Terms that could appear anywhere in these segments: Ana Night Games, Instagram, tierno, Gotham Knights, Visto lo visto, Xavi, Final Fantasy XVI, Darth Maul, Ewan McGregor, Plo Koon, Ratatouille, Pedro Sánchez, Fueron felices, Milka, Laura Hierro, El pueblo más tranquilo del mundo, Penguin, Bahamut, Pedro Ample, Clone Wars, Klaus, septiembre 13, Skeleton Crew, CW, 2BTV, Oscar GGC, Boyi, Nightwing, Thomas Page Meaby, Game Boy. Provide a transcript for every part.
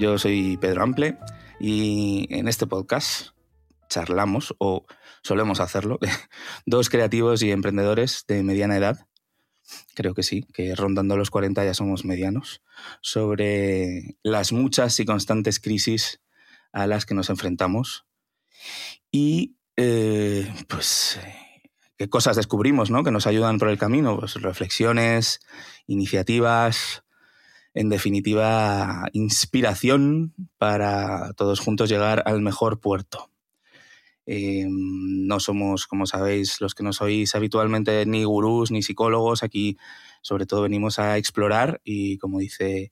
Yo soy Pedro Ample y en este podcast charlamos, o solemos hacerlo, dos creativos y emprendedores de mediana edad, creo que sí, que rondando los 40 ya somos medianos, sobre las muchas y constantes crisis a las que nos enfrentamos y pues qué cosas descubrimos, ¿no?, que nos ayudan por el camino, pues reflexiones, iniciativas. En definitiva, inspiración para todos juntos llegar al mejor puerto. No somos, como sabéis, los que nos oís habitualmente, ni gurús ni psicólogos. Aquí, sobre todo, venimos a explorar y, como dice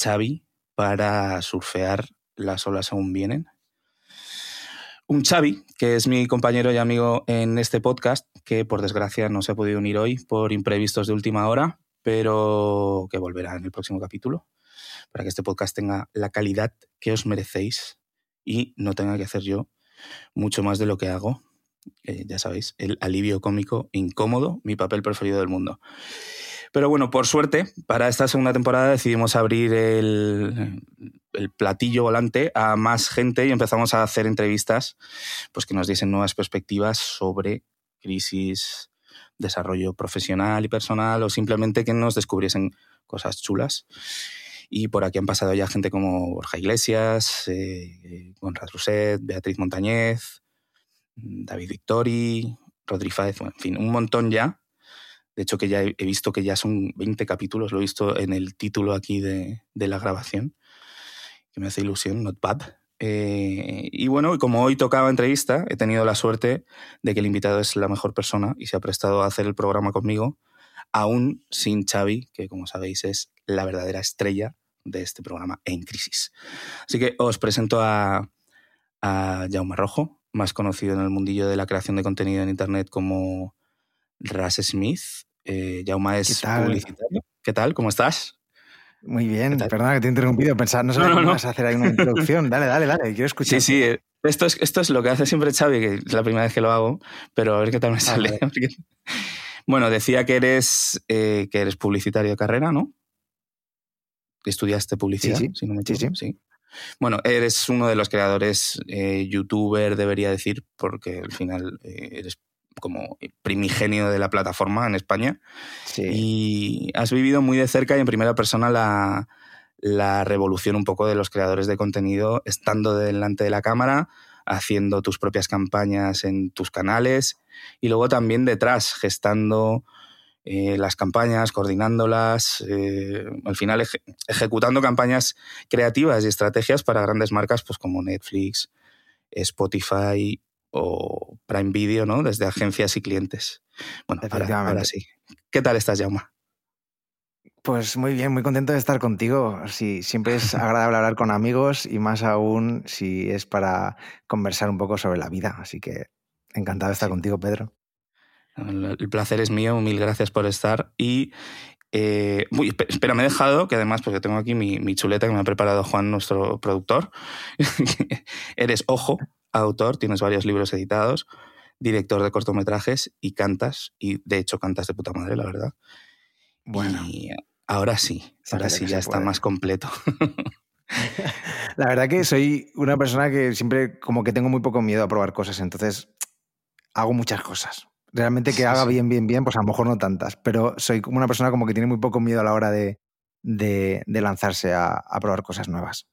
Xavi, para surfear las olas aún vienen. Un Xavi, que es mi compañero y amigo en este podcast, que por desgracia no se ha podido unir hoy por imprevistos de última hora, pero que volverá en el próximo capítulo para que este podcast tenga la calidad que os merecéis y no tenga que hacer yo mucho más de lo que hago. Ya sabéis, el alivio cómico incómodo, mi papel preferido del mundo. Pero bueno, por suerte, para esta segunda temporada decidimos abrir el platillo volante a más gente y empezamos a hacer entrevistas pues que nos diesen nuevas perspectivas sobre crisis, desarrollo profesional y personal, o simplemente que nos descubriesen cosas chulas. Y por aquí han pasado ya gente como Borja Iglesias, Gonzalo Roset, Beatriz Montañez, David Victori, Rodri Fáez, en fin, un montón ya. De hecho, que ya he visto que ya son 20 capítulos, lo he visto en el título aquí de la grabación, que me hace ilusión, not bad. Y bueno, y como hoy tocaba entrevista, he tenido la suerte de que el invitado es la mejor persona y se ha prestado a hacer el programa conmigo, aún sin Xavi, que como sabéis es la verdadera estrella de este programa En Crisis. Así que os presento a Jaume Rojo, más conocido en el mundillo de la creación de contenido en internet como Rush Smith. Jaume es publicitario. ¿Qué tal? ¿Cómo estás? Muy bien, perdona que te he interrumpido. Pensaba, no sabía que ibas a hacer ahí una introducción. Dale, quiero escuchar. Sí, esto es lo que hace siempre Xavi, que es la primera vez que lo hago, pero a ver qué tal me sale. Vale. Bueno, decía que eres publicitario de carrera, ¿no? Estudiaste publicidad, sí, si no me equivoco. Sí. Bueno, eres uno de los creadores, youtuber, debería decir, porque al final eres como primigenio de la plataforma en España. Sí. Y has vivido muy de cerca y en primera persona la revolución un poco de los creadores de contenido, estando delante de la cámara, haciendo tus propias campañas en tus canales y luego también detrás, gestando las campañas, coordinándolas, al final ejecutando campañas creativas y estrategias para grandes marcas pues como Netflix, Spotify o Prime Video, ¿no? Desde agencias y clientes. Bueno, ahora sí. ¿Qué tal estás, Jaume? Pues muy bien, muy contento de estar contigo. Sí, siempre es agradable hablar con amigos y más aún si es para conversar un poco sobre la vida. Así que encantado de estar contigo, Pedro. El placer es mío, mil gracias por estar. Y espera, me he dejado, que además porque tengo aquí mi chuleta que me ha preparado Juan, nuestro productor. Eres, ojo, autor, tienes varios libros editados, director de cortometrajes y cantas, y de hecho cantas de puta madre, la verdad. Bueno, y ahora sí ya está más completo. La verdad que soy una persona que siempre como que tengo muy poco miedo a probar cosas, entonces hago muchas cosas. Realmente que haga bien, pues a lo mejor no tantas, pero soy como una persona como que tiene muy poco miedo a la hora de lanzarse a probar cosas nuevas.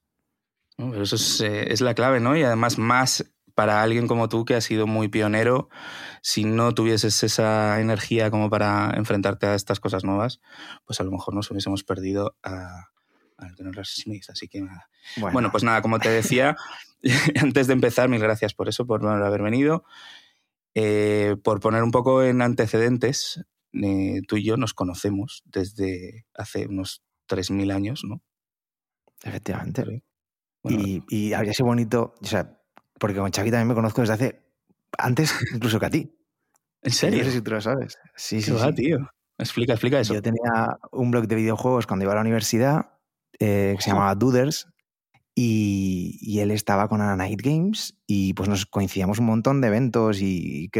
Pero eso es la clave, ¿no? Y además más para alguien como tú que has sido muy pionero, si no tuvieses esa energía como para enfrentarte a estas cosas nuevas, pues a lo mejor nos hubiésemos perdido a al que no es Rush Smith, así que nada. Bueno, pues nada, como te decía, antes de empezar, mil gracias por eso, por haber venido. Por poner un poco en antecedentes, tú y yo nos conocemos desde hace unos 3.000 años, ¿no? Efectivamente. Sí. Bueno, y habría sido bonito, o sea, porque con Xavi también me conozco desde hace, antes incluso que a ti. ¿En serio? No sé si tú lo sabes. Sí, sí, sí. Tío. Explica eso. Yo tenía un blog de videojuegos cuando iba a la universidad que se llamaba Duders y él estaba con Ana Night Games y pues nos coincidíamos un montón de eventos y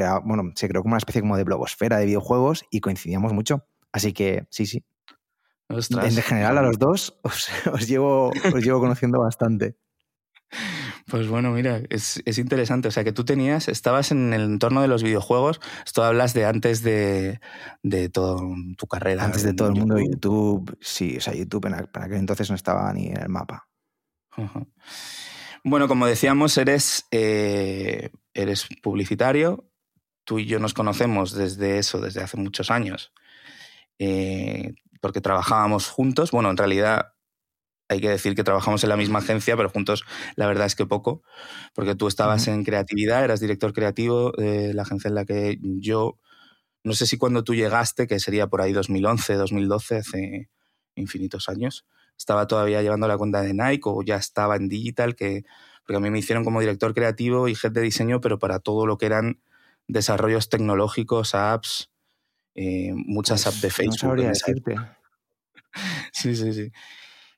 se creó como una especie como de blogosfera de videojuegos y coincidíamos mucho. Así que sí. Ostras. En general a los dos os llevo conociendo bastante. Pues bueno, mira, es interesante. O sea, que tú estabas en el entorno de los videojuegos. Tú hablas de antes de toda tu carrera. Antes de todo el mundo de YouTube. Sí, o sea, YouTube para aquel entonces no estaba ni en el mapa. Uh-huh. Bueno, como decíamos, eres publicitario. Tú y yo nos conocemos desde hace muchos años. Porque trabajábamos juntos. Bueno, en realidad... Hay que decir que trabajamos en la misma agencia, pero juntos la verdad es que poco, porque tú estabas en creatividad, eras director creativo de la agencia en la que yo, no sé si cuando tú llegaste, que sería por ahí 2011, 2012, hace infinitos años, estaba todavía llevando la cuenta de Nike o ya estaba en Digital, porque a mí me hicieron como director creativo y head de diseño, pero para todo lo que eran desarrollos tecnológicos, apps, muchas apps de Facebook. No sabría decirte. Sí.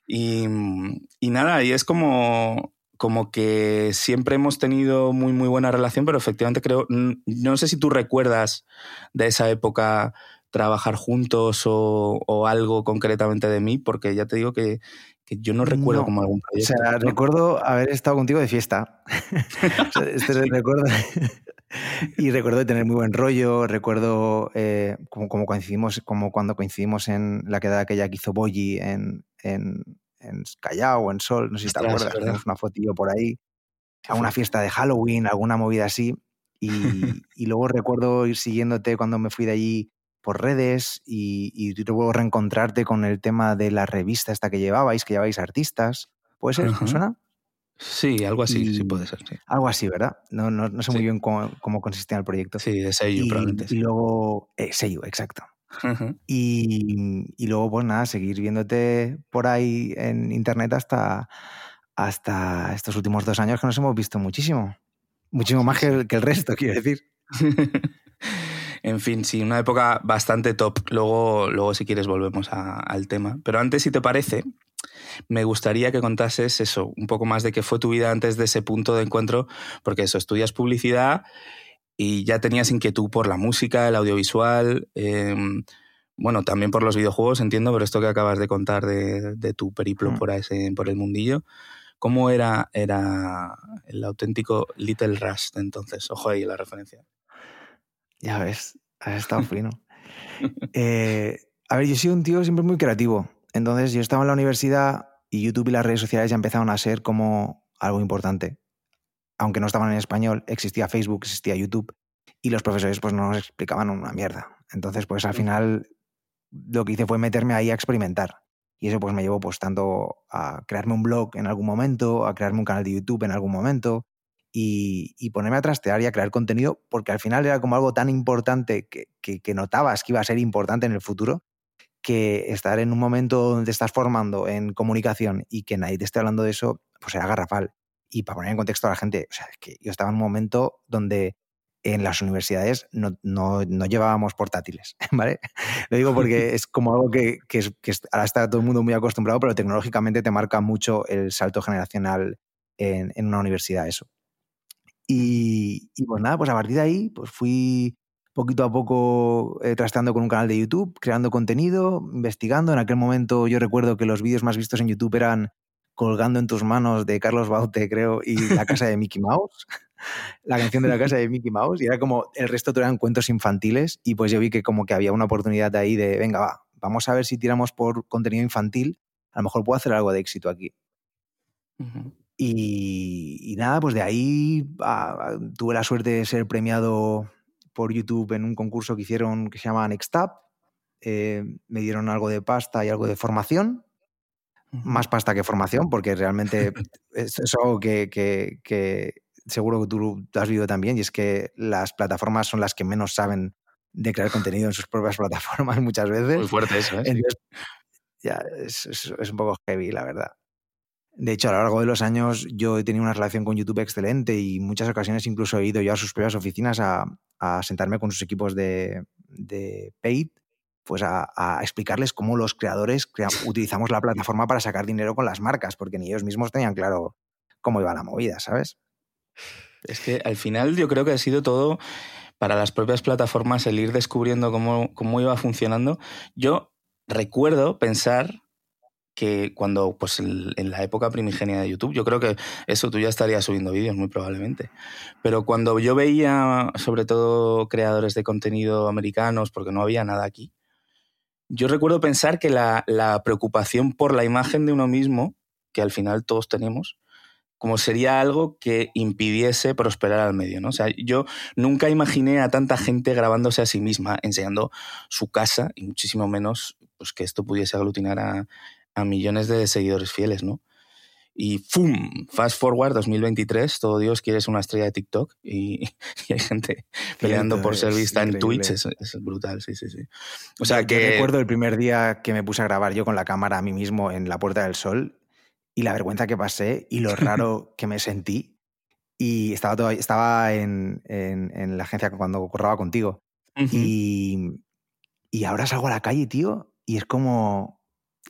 Y nada, y es como que siempre hemos tenido muy, muy buena relación, pero efectivamente creo, no sé si tú recuerdas de esa época trabajar juntos o algo concretamente de mí, porque ya te digo que yo no recuerdo como algún proyecto. O sea, recuerdo haber estado contigo de fiesta. Este es el recuerdo. Y recuerdo de tener muy buen rollo, recuerdo como cuando coincidimos en la quedada aquella que hizo Boyi en Callao, en Sol, no sé si te acuerdas, tenemos una fotillo por ahí, a una fiesta de Halloween, alguna movida así, y luego recuerdo ir siguiéndote cuando me fui de allí por redes, y luego reencontrarte con el tema de la revista esta que llevabais, artistas, ¿puede ser? Uh-huh. ¿Suena? Sí, algo así, sí puede ser. Sí. Algo así, ¿verdad? No sé muy bien cómo consistía el proyecto. Sí, de sello, probablemente. Y luego... sello, exacto. Uh-huh. Y luego, pues nada, seguir viéndote por ahí en internet hasta estos últimos 2 años que nos hemos visto muchísimo. Muchísimo más que el resto, quiero decir. En fin, sí, una época bastante top. Luego si quieres, volvemos al tema. Pero antes, si te parece... Me gustaría que contases eso, un poco más de qué fue tu vida antes de ese punto de encuentro, porque eso, estudias publicidad y ya tenías inquietud por la música, el audiovisual, bueno, también por los videojuegos, entiendo, pero esto que acabas de contar de tu periplo por el mundillo, ¿cómo era el auténtico Little Rush de entonces? Ojo ahí la referencia. Ya ves, has estado fino. A ver, yo he sido un tío siempre muy creativo. Entonces yo estaba en la universidad y YouTube y las redes sociales ya empezaron a ser como algo importante. Aunque no estaban en español, existía Facebook, existía YouTube y los profesores pues no nos explicaban una mierda. Entonces pues al final lo que hice fue meterme ahí a experimentar. Y eso pues me llevó pues tanto a crearme un blog en algún momento, a crearme un canal de YouTube en algún momento y ponerme a trastear y a crear contenido porque al final era como algo tan importante que notabas que iba a ser importante en el futuro que estar en un momento donde te estás formando en comunicación y que nadie te esté hablando de eso, pues era garrafal. Y para poner en contexto a la gente, o sea, es que yo estaba en un momento donde en las universidades no llevábamos portátiles, ¿vale? Lo digo porque es como algo que ahora está todo el mundo muy acostumbrado, pero tecnológicamente te marca mucho el salto generacional en una universidad, eso. Y pues nada, pues a partir de ahí pues fui... poquito a poco trasteando con un canal de YouTube, creando contenido, investigando. En aquel momento yo recuerdo que los vídeos más vistos en YouTube eran Colgando en tus manos de Carlos Baute, creo, y La casa de Mickey Mouse. La canción de La casa de Mickey Mouse. Y era como, el resto eran cuentos infantiles y pues yo vi que como que había una oportunidad de ahí de, venga, vamos a ver si tiramos por contenido infantil. A lo mejor puedo hacer algo de éxito aquí. Uh-huh. Y nada, pues de ahí tuve la suerte de ser premiado... por YouTube en un concurso que hicieron que se llama Next Up, me dieron algo de pasta y algo de formación, más pasta que formación, porque realmente es algo que seguro que tú has vivido también, y es que las plataformas son las que menos saben de crear contenido en sus propias plataformas muchas veces. Muy fuerte eso, ¿eh? Entonces, ya, es un poco heavy, la verdad. De hecho, a lo largo de los años yo he tenido una relación con YouTube excelente y en muchas ocasiones incluso he ido yo a sus propias oficinas a sentarme con sus equipos de paid, pues a explicarles cómo los creadores utilizamos la plataforma para sacar dinero con las marcas, porque ni ellos mismos tenían claro cómo iba la movida, ¿sabes? Es que al final yo creo que ha sido todo para las propias plataformas el ir descubriendo cómo iba funcionando. Yo recuerdo pensar que cuando, pues en la época primigenia de YouTube, yo creo que eso tú ya estarías subiendo vídeos muy probablemente, pero cuando yo veía sobre todo creadores de contenido americanos, porque no había nada aquí, yo recuerdo pensar que la preocupación por la imagen de uno mismo, que al final todos tenemos, como sería algo que impidiese prosperar al medio, ¿no? O sea, yo nunca imaginé a tanta gente grabándose a sí misma, enseñando su casa, y muchísimo menos pues que esto pudiese aglutinar a millones de seguidores fieles, ¿no? Y ¡fum! Fast forward 2023, todo Dios quiere ser una estrella de TikTok y hay gente peleando por ser vista en Twitch, es brutal, sí, sí, sí. O sea que... Yo recuerdo el primer día que me puse a grabar yo con la cámara a mí mismo en la Puerta del Sol y la vergüenza que pasé y lo raro que me sentí, y estaba en la agencia cuando curraba contigo, uh-huh. y ahora salgo a la calle, tío, y es como...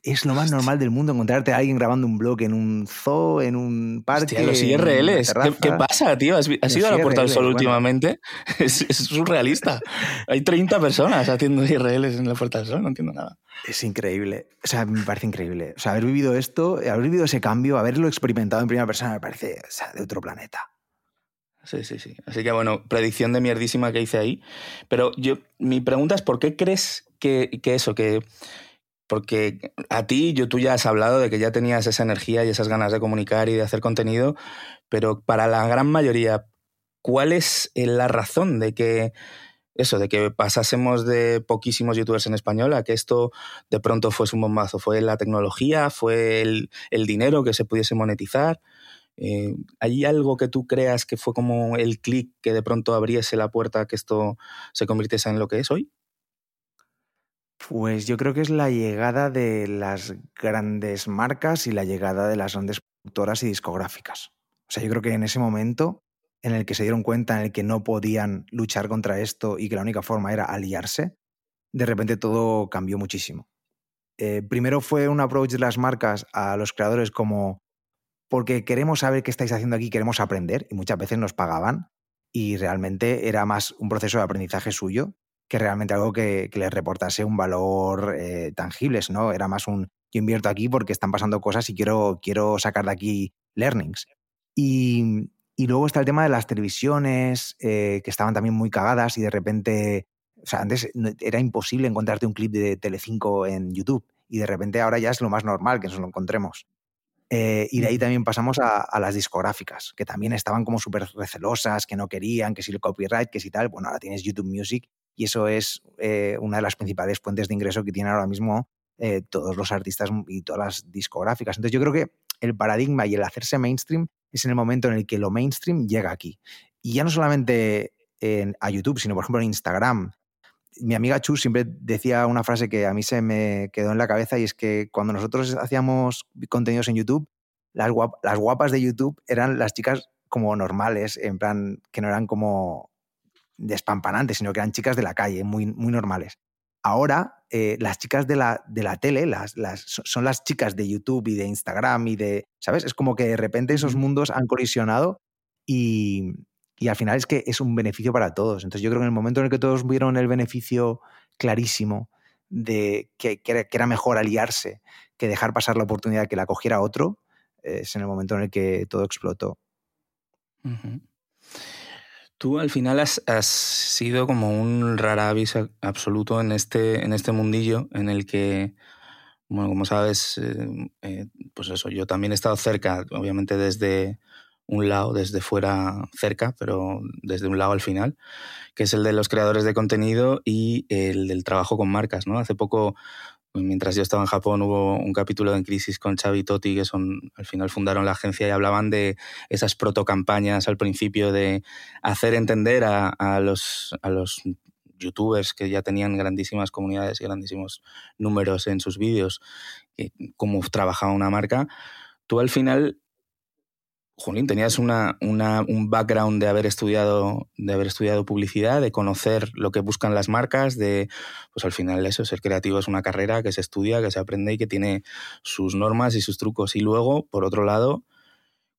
Es lo más normal del mundo encontrarte a alguien grabando un blog en un zoo, en un parque... Hostia, los IRLs. ¿Qué pasa, tío? ¿Has ido a la Puerta del Sol últimamente? Es surrealista. Hay 30 personas haciendo IRLs en la Puerta del Sol, no entiendo nada. Es increíble. O sea, me parece increíble. O sea, haber vivido esto, haber vivido ese cambio, haberlo experimentado en primera persona, me parece, o sea, de otro planeta. Sí, sí, sí. Así que, bueno, predicción de mierdísima que hice ahí. Pero mi pregunta es, ¿por qué crees que eso, que... Porque a ti, tú ya has hablado de que ya tenías esa energía y esas ganas de comunicar y de hacer contenido, pero para la gran mayoría, ¿cuál es la razón de que pasásemos de poquísimos youtubers en español a que esto de pronto fuese un bombazo? ¿Fue la tecnología? ¿Fue el dinero que se pudiese monetizar? ¿Hay algo que tú creas que fue como el clic que de pronto abriese la puerta a que esto se convirtiese en lo que es hoy? Pues yo creo que es la llegada de las grandes marcas y la llegada de las grandes productoras y discográficas. O sea, yo creo que en ese momento en el que se dieron cuenta, en el que no podían luchar contra esto y que la única forma era aliarse, de repente todo cambió muchísimo. Primero fue un approach de las marcas a los creadores como porque queremos saber qué estáis haciendo aquí, queremos aprender, y muchas veces nos pagaban y realmente era más un proceso de aprendizaje suyo que realmente algo que les reportase un valor tangible, ¿no? Era más yo invierto aquí porque están pasando cosas y quiero sacar de aquí learnings. Y luego está el tema de las televisiones, que estaban también muy cagadas y de repente... O sea, antes era imposible encontrarte un clip de Telecinco en YouTube y de repente ahora ya es lo más normal que nos lo encontremos. Y de ahí también pasamos a las discográficas, que también estaban como súper recelosas, que no querían, que si el copyright, que si tal. Bueno, ahora tienes YouTube Music y eso es una de las principales fuentes de ingreso que tienen ahora mismo todos los artistas y todas las discográficas. Entonces yo creo que el paradigma y el hacerse mainstream es en el momento en el que lo mainstream llega aquí. Y ya no solamente a YouTube, sino por ejemplo en Instagram. Mi amiga Chus siempre decía una frase que a mí se me quedó en la cabeza, y es que cuando nosotros hacíamos contenidos en YouTube, las guapas de YouTube eran las chicas como normales, en plan que no eran como... despampanantes, sino que eran chicas de la calle, muy, muy normales. Ahora, las chicas de la tele son las chicas de YouTube y de Instagram y de... ¿Sabes? Es como que de repente esos mundos han colisionado y al final es que es un beneficio para todos. Entonces yo creo que en el momento en el que todos vieron el beneficio clarísimo de que era mejor aliarse que dejar pasar la oportunidad que la cogiera otro, es en el momento en el que todo explotó. Uh-huh. Tú al final has sido como un rara avis absoluto en este mundillo en el que, bueno, como sabes, pues eso, yo también he estado cerca, obviamente desde un lado, desde fuera cerca, pero desde un lado al final, que es el de los creadores de contenido y el del trabajo con marcas, ¿no? Hace poco mientras yo estaba en Japón hubo un capítulo de En Crisis con Xavi y Totti, que son, al final fundaron la agencia, y hablaban de esas protocampañas al principio de hacer entender a los youtubers que ya tenían grandísimas comunidades y grandísimos números en sus vídeos, cómo trabajaba una marca. Tú al final, Jolín, tenías un background de haber estudiado publicidad, de conocer lo que buscan las marcas, de, pues al final eso, ser creativo es una carrera que se estudia, que se aprende y que tiene sus normas y sus trucos. Y luego, por otro lado,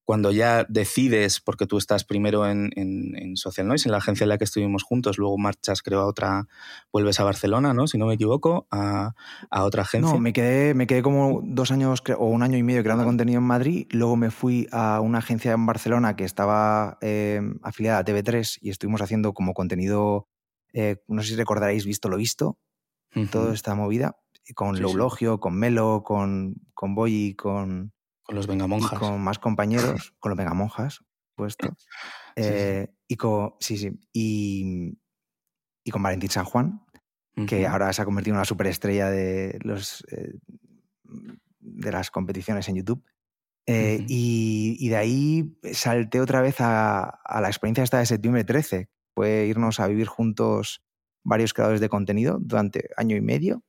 cuando ya decides, porque tú estás primero en Social Noise, en la agencia en la que estuvimos juntos, luego marchas, creo, a otra, vuelves a Barcelona, ¿no? Si no me equivoco, a otra agencia. No, me quedé como 2 años o 1 año y medio creando contenido en Madrid, luego me fui a una agencia en Barcelona que estaba afiliada a TV3 y estuvimos haciendo como contenido, no sé si recordaréis, Visto lo Visto, uh-huh. Toda esta movida, con sí, Loulogio, sí. Con Melo, con Boyi, con los Vengamonjas. Y con más compañeros, con los Vengamonjas, puesto. Sí, sí. Y con Valentín San Juan, uh-huh. Que ahora se ha convertido en una superestrella de las competiciones en YouTube. Uh-huh. y de ahí salté otra vez a la experiencia esta de septiembre 13. Fue irnos a vivir juntos varios creadores de contenido durante 1 año y medio.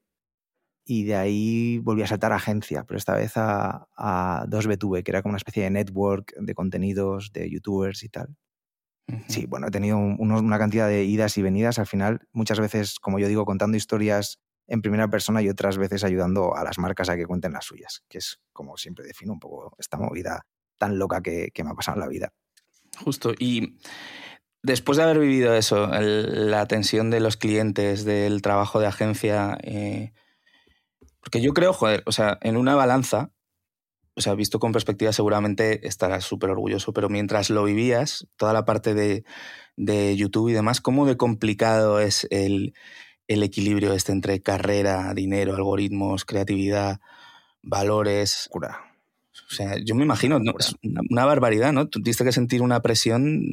Y de ahí volví a saltar a agencia, pero esta vez a 2BTV, que era como una especie de network de contenidos, de youtubers y tal. Uh-huh. Sí, bueno, he tenido una cantidad de idas y venidas. Al final, muchas veces, como yo digo, contando historias en primera persona y otras veces ayudando a las marcas a que cuenten las suyas, que es como siempre defino un poco esta movida tan loca que me ha pasado en la vida. Justo, y después de haber vivido eso, la tensión de los clientes, del trabajo de agencia... Porque yo creo, joder, o sea, en una balanza, o sea, visto con perspectiva seguramente estarás súper orgulloso, pero mientras lo vivías, toda la parte de YouTube y demás, ¿cómo de complicado es el equilibrio este entre carrera, dinero, algoritmos, creatividad, valores? Cura. O sea, yo me imagino, ¿no? Es una barbaridad, ¿no? Tú tuviste que sentir una presión...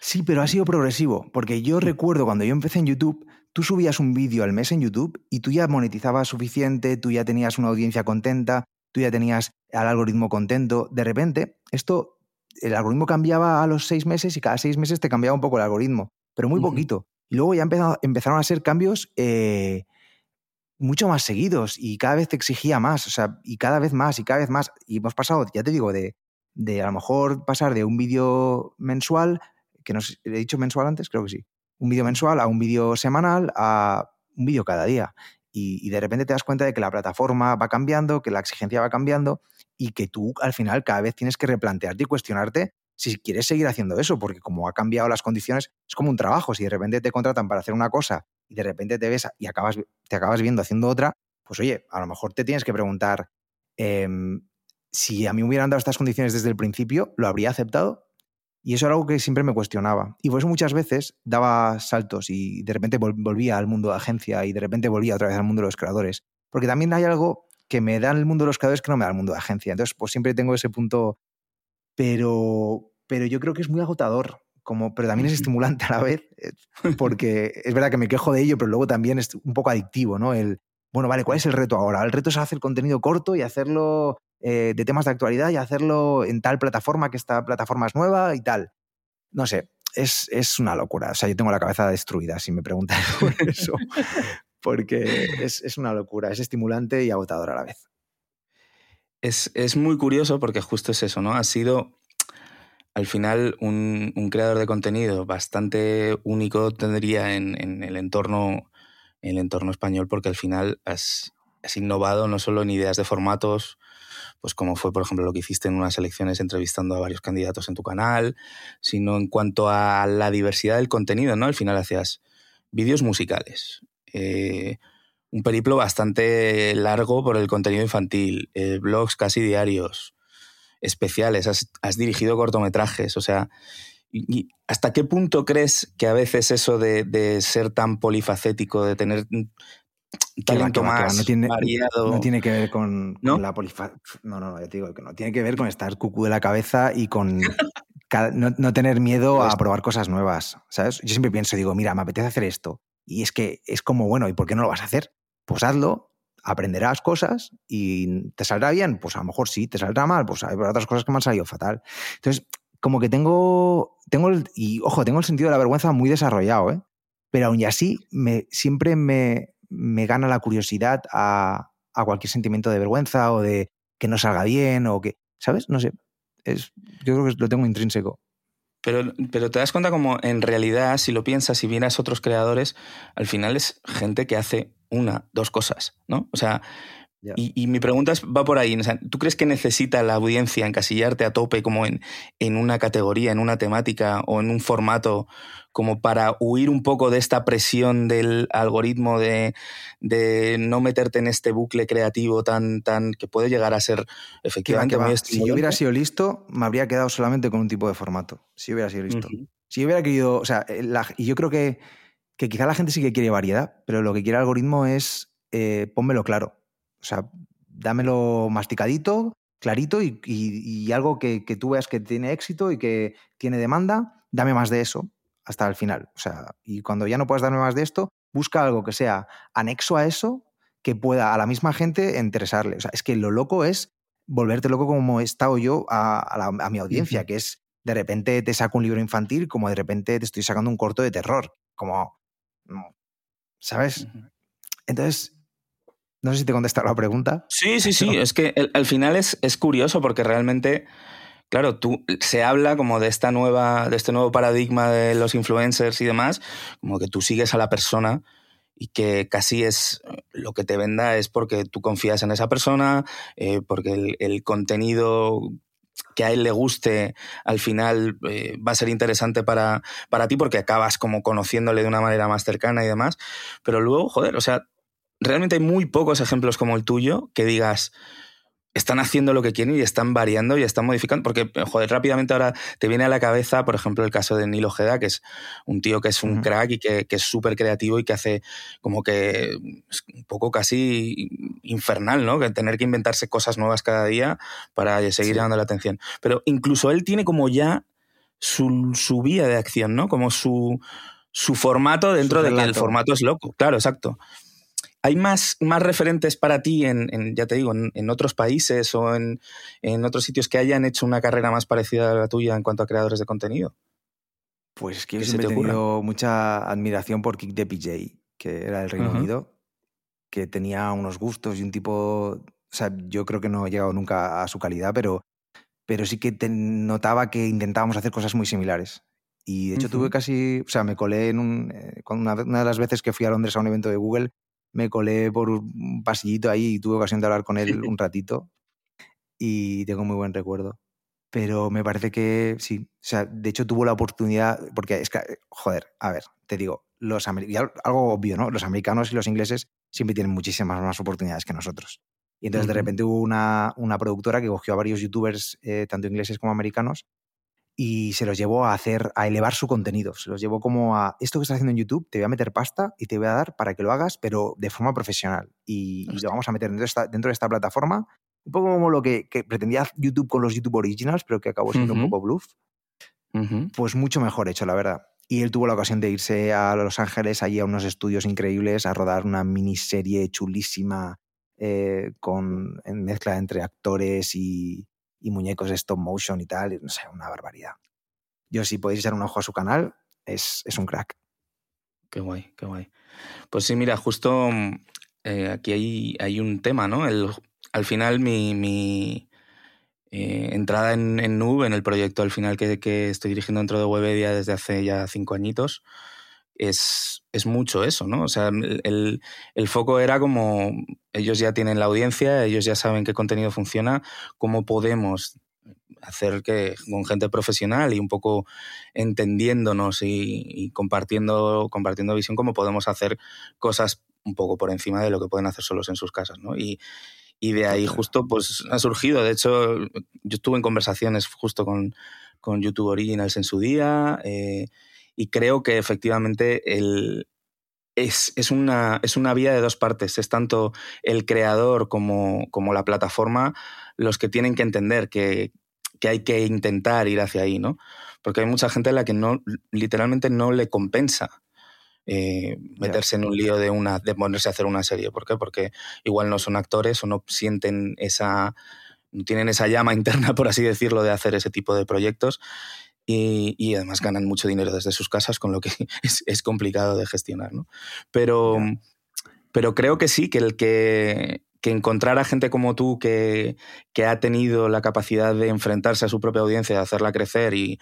Sí, pero ha sido progresivo, porque yo recuerdo cuando yo empecé en YouTube... Tú subías un vídeo al mes en YouTube y tú ya monetizabas suficiente, tú ya tenías una audiencia contenta, tú ya tenías al algoritmo contento. De repente, el algoritmo cambiaba a los 6 meses y cada 6 meses te cambiaba un poco el algoritmo, pero muy poquito. Y luego ya empezaron a ser cambios mucho más seguidos y cada vez te exigía más, o sea, y cada vez más y cada vez más. Y hemos pasado, ya te digo, de a lo mejor pasar de un vídeo mensual, que no sé, ¿he dicho mensual antes? Creo que sí. Un vídeo mensual a un vídeo semanal a un vídeo cada día. Y de repente te das cuenta de que la plataforma va cambiando, que la exigencia va cambiando y que tú al final cada vez tienes que replantearte y cuestionarte si quieres seguir haciendo eso, porque como ha cambiado las condiciones, es como un trabajo. Si de repente te contratan para hacer una cosa y de repente te ves y te acabas viendo haciendo otra, pues oye, a lo mejor te tienes que preguntar si a mí me hubieran dado estas condiciones desde el principio, ¿lo habría aceptado? Y eso era algo que siempre me cuestionaba. Y por eso muchas veces daba saltos y de repente volvía al mundo de agencia y de repente volvía otra vez al mundo de los creadores. Porque también hay algo que me da el mundo de los creadores que no me da el mundo de agencia. Entonces, pues siempre tengo ese punto... Pero yo creo que es muy agotador, pero también es estimulante a la vez, porque es verdad que me quejo de ello, pero luego también es un poco adictivo, ¿no? Bueno, vale, ¿cuál es el reto ahora? El reto es hacer contenido corto y hacerlo... de temas de actualidad y hacerlo en tal plataforma, que esta plataforma es nueva y tal. No sé, es una locura. O sea, yo tengo la cabeza destruida si me preguntas por eso, porque es una locura, es estimulante y agotador a la vez. Es muy curioso porque justo es eso, ¿no? Ha sido, al final, un creador de contenido bastante único tendría en el entorno español, porque al final has innovado no solo en ideas de formatos, pues como fue, por ejemplo, lo que hiciste en unas elecciones entrevistando a varios candidatos en tu canal, sino en cuanto a la diversidad del contenido, ¿no? Al final hacías vídeos musicales, un periplo bastante largo por el contenido infantil, blogs casi diarios, especiales, has dirigido cortometrajes, o sea... ¿Y hasta qué punto crees que a veces eso de ser tan polifacético, de tener... talento más variado. No tiene que ver con, ¿no? Con la polifacética. No, yo te digo que no. Tiene que ver con estar cucú de la cabeza y con no tener miedo a probar cosas nuevas, ¿sabes? Yo siempre pienso, digo, mira, me apetece hacer esto. Y es que es como, bueno, ¿y por qué no lo vas a hacer? Pues hazlo, aprenderás cosas y te saldrá bien, pues a lo mejor sí, te saldrá mal, pues hay otras cosas que me han salido fatal. Entonces, como que tengo el sentido de la vergüenza muy desarrollado, ¿eh? Pero aún y así siempre me gana la curiosidad a cualquier sentimiento de vergüenza o de que no salga bien o que, ¿sabes? No sé. Yo creo que lo tengo intrínseco. Pero te das cuenta como en realidad, si lo piensas, si vieras otros creadores, al final es gente que hace una, dos cosas, ¿no? O sea, yeah. y mi pregunta va por ahí. O sea, ¿tú crees que necesita la audiencia encasillarte a tope como en una categoría, en una temática o en un formato como para huir un poco de esta presión del algoritmo de no meterte en este bucle creativo tan que puede llegar a ser efectivamente muy estimulante? Si yo hubiera sido listo, me habría quedado solamente con un tipo de formato. Si yo hubiera sido listo. Uh-huh. Si yo hubiera querido... O sea, y yo creo que quizá la gente sí que quiere variedad, pero lo que quiere el algoritmo es pónmelo claro. O sea, dámelo masticadito, clarito y algo que tú veas que tiene éxito y que tiene demanda, dame más de eso hasta el final. O sea, y cuando ya no puedas darme más de esto, busca algo que sea anexo a eso que pueda a la misma gente interesarle. O sea, es que lo loco es volverte loco como he estado yo a mi audiencia, que es de repente te saco un libro infantil como de repente te estoy sacando un corto de terror. Como... ¿Sabes? Entonces... No sé si te he contestado la pregunta. Sí. Es que al final es curioso porque realmente, claro, se habla como de este nuevo paradigma de los influencers y demás, como que tú sigues a la persona y que casi es lo que te venda es porque tú confías en esa persona, porque el contenido que a él le guste al final va a ser interesante para ti porque acabas como conociéndole de una manera más cercana y demás. Pero luego, joder, o sea, realmente hay muy pocos ejemplos como el tuyo que digas, están haciendo lo que quieren y están variando y están modificando. Porque, joder, rápidamente ahora te viene a la cabeza, por ejemplo, el caso de Nil Ojeda, que es un tío que es un crack y que es súper creativo y que hace como que es un poco casi infernal, ¿no? Que tener que inventarse cosas nuevas cada día para seguir llamando la atención. Pero incluso él tiene como ya su vía de acción, ¿no? Como su formato dentro de que el formato es loco. Claro, exacto. ¿Hay más referentes para ti ya te digo, en otros países o en otros sitios que hayan hecho una carrera más parecida a la tuya en cuanto a creadores de contenido? Pues es que yo siempre he tenido mucha admiración por Kick the PJ, que era del Reino Unido, que tenía unos gustos y un tipo... O sea, yo creo que no he llegado nunca a su calidad, pero sí que notaba que intentábamos hacer cosas muy similares. Y de hecho tuve casi... O sea, me colé una de las veces que fui a Londres a un evento de Google, me colé por un pasillito ahí y tuve ocasión de hablar con él un ratito y tengo muy buen recuerdo. Pero me parece que sí. O sea, de hecho tuvo la oportunidad, porque es que, joder, a ver, te digo, algo obvio, ¿no? Los americanos y los ingleses siempre tienen muchísimas más oportunidades que nosotros. Y entonces de repente hubo una productora que cogió a varios youtubers, tanto ingleses como americanos, y se los llevó a elevar su contenido. Se los llevó como a, esto que estás haciendo en YouTube, te voy a meter pasta y te voy a dar para que lo hagas, pero de forma profesional. Y lo vamos a meter dentro de esta plataforma, un poco como lo que pretendía YouTube con los YouTube Originals, pero que acabó siendo un poco bluff. Pues mucho mejor hecho, la verdad. Y él tuvo la ocasión de irse a Los Ángeles, allí a unos estudios increíbles, a rodar una miniserie chulísima con mezcla entre actores y muñecos de stop motion y tal, no sé, una barbaridad. Yo, si podéis echar un ojo a su canal, es un crack. Qué guay. Pues sí, mira, justo aquí hay un tema, ¿no? Al final mi entrada en Noob, en el proyecto al final que estoy dirigiendo dentro de Webedia desde hace ya 5 añitos, es mucho eso, ¿no? O sea, el foco era como ellos ya tienen la audiencia, ellos ya saben qué contenido funciona, cómo podemos hacer que con gente profesional y un poco entendiéndonos y compartiendo visión, cómo podemos hacer cosas un poco por encima de lo que pueden hacer solos en sus casas, ¿no? Y de ahí justo pues ha surgido. De hecho, yo estuve en conversaciones justo con YouTube Originals en su día, y creo que efectivamente es una vía de dos partes. Es tanto el creador como la plataforma los que tienen que entender que hay que intentar ir hacia ahí, ¿no? Porque hay mucha gente a la que no, literalmente no le compensa meterse en un lío de ponerse a hacer una serie. ¿Por qué? Porque igual no son actores o no sienten tienen esa llama interna, por así decirlo, de hacer ese tipo de proyectos. Y además ganan mucho dinero desde sus casas, con lo que es complicado de gestionar, ¿no? Pero creo que sí, que el que encontrar a gente como tú que ha tenido la capacidad de enfrentarse a su propia audiencia, de hacerla crecer y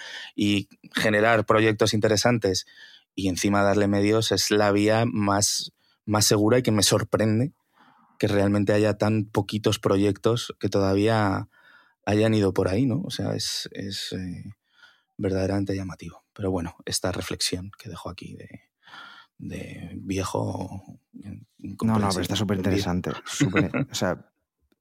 generar proyectos interesantes y encima darle medios, es la vía más segura, y que me sorprende que realmente haya tan poquitos proyectos que todavía hayan ido por ahí, ¿no? O sea, es verdaderamente llamativo. Pero bueno, esta reflexión que dejo aquí de viejo... No, pero está súper interesante. O sea,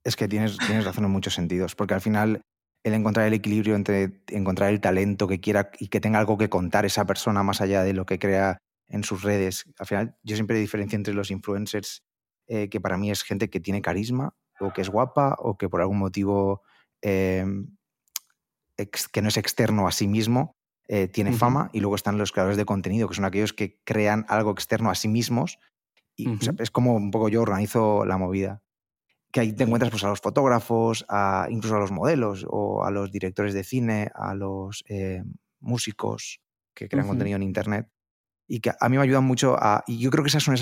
es que tienes razón en muchos sentidos, porque al final el encontrar el equilibrio entre encontrar el talento que quiera y que tenga algo que contar esa persona más allá de lo que crea en sus redes. Al final yo siempre diferencio entre los influencers, que para mí es gente que tiene carisma o que es guapa o que por algún motivo que no es externo a sí mismo, tiene fama, y luego están los creadores de contenido, que son aquellos que crean algo externo a sí mismos. Y o sea, es como un poco yo organizo la movida. Que ahí te encuentras pues a los fotógrafos, incluso a los modelos o a los directores de cine, a los músicos que crean contenido en internet. Y que a mí me ayudan mucho y yo creo que esas son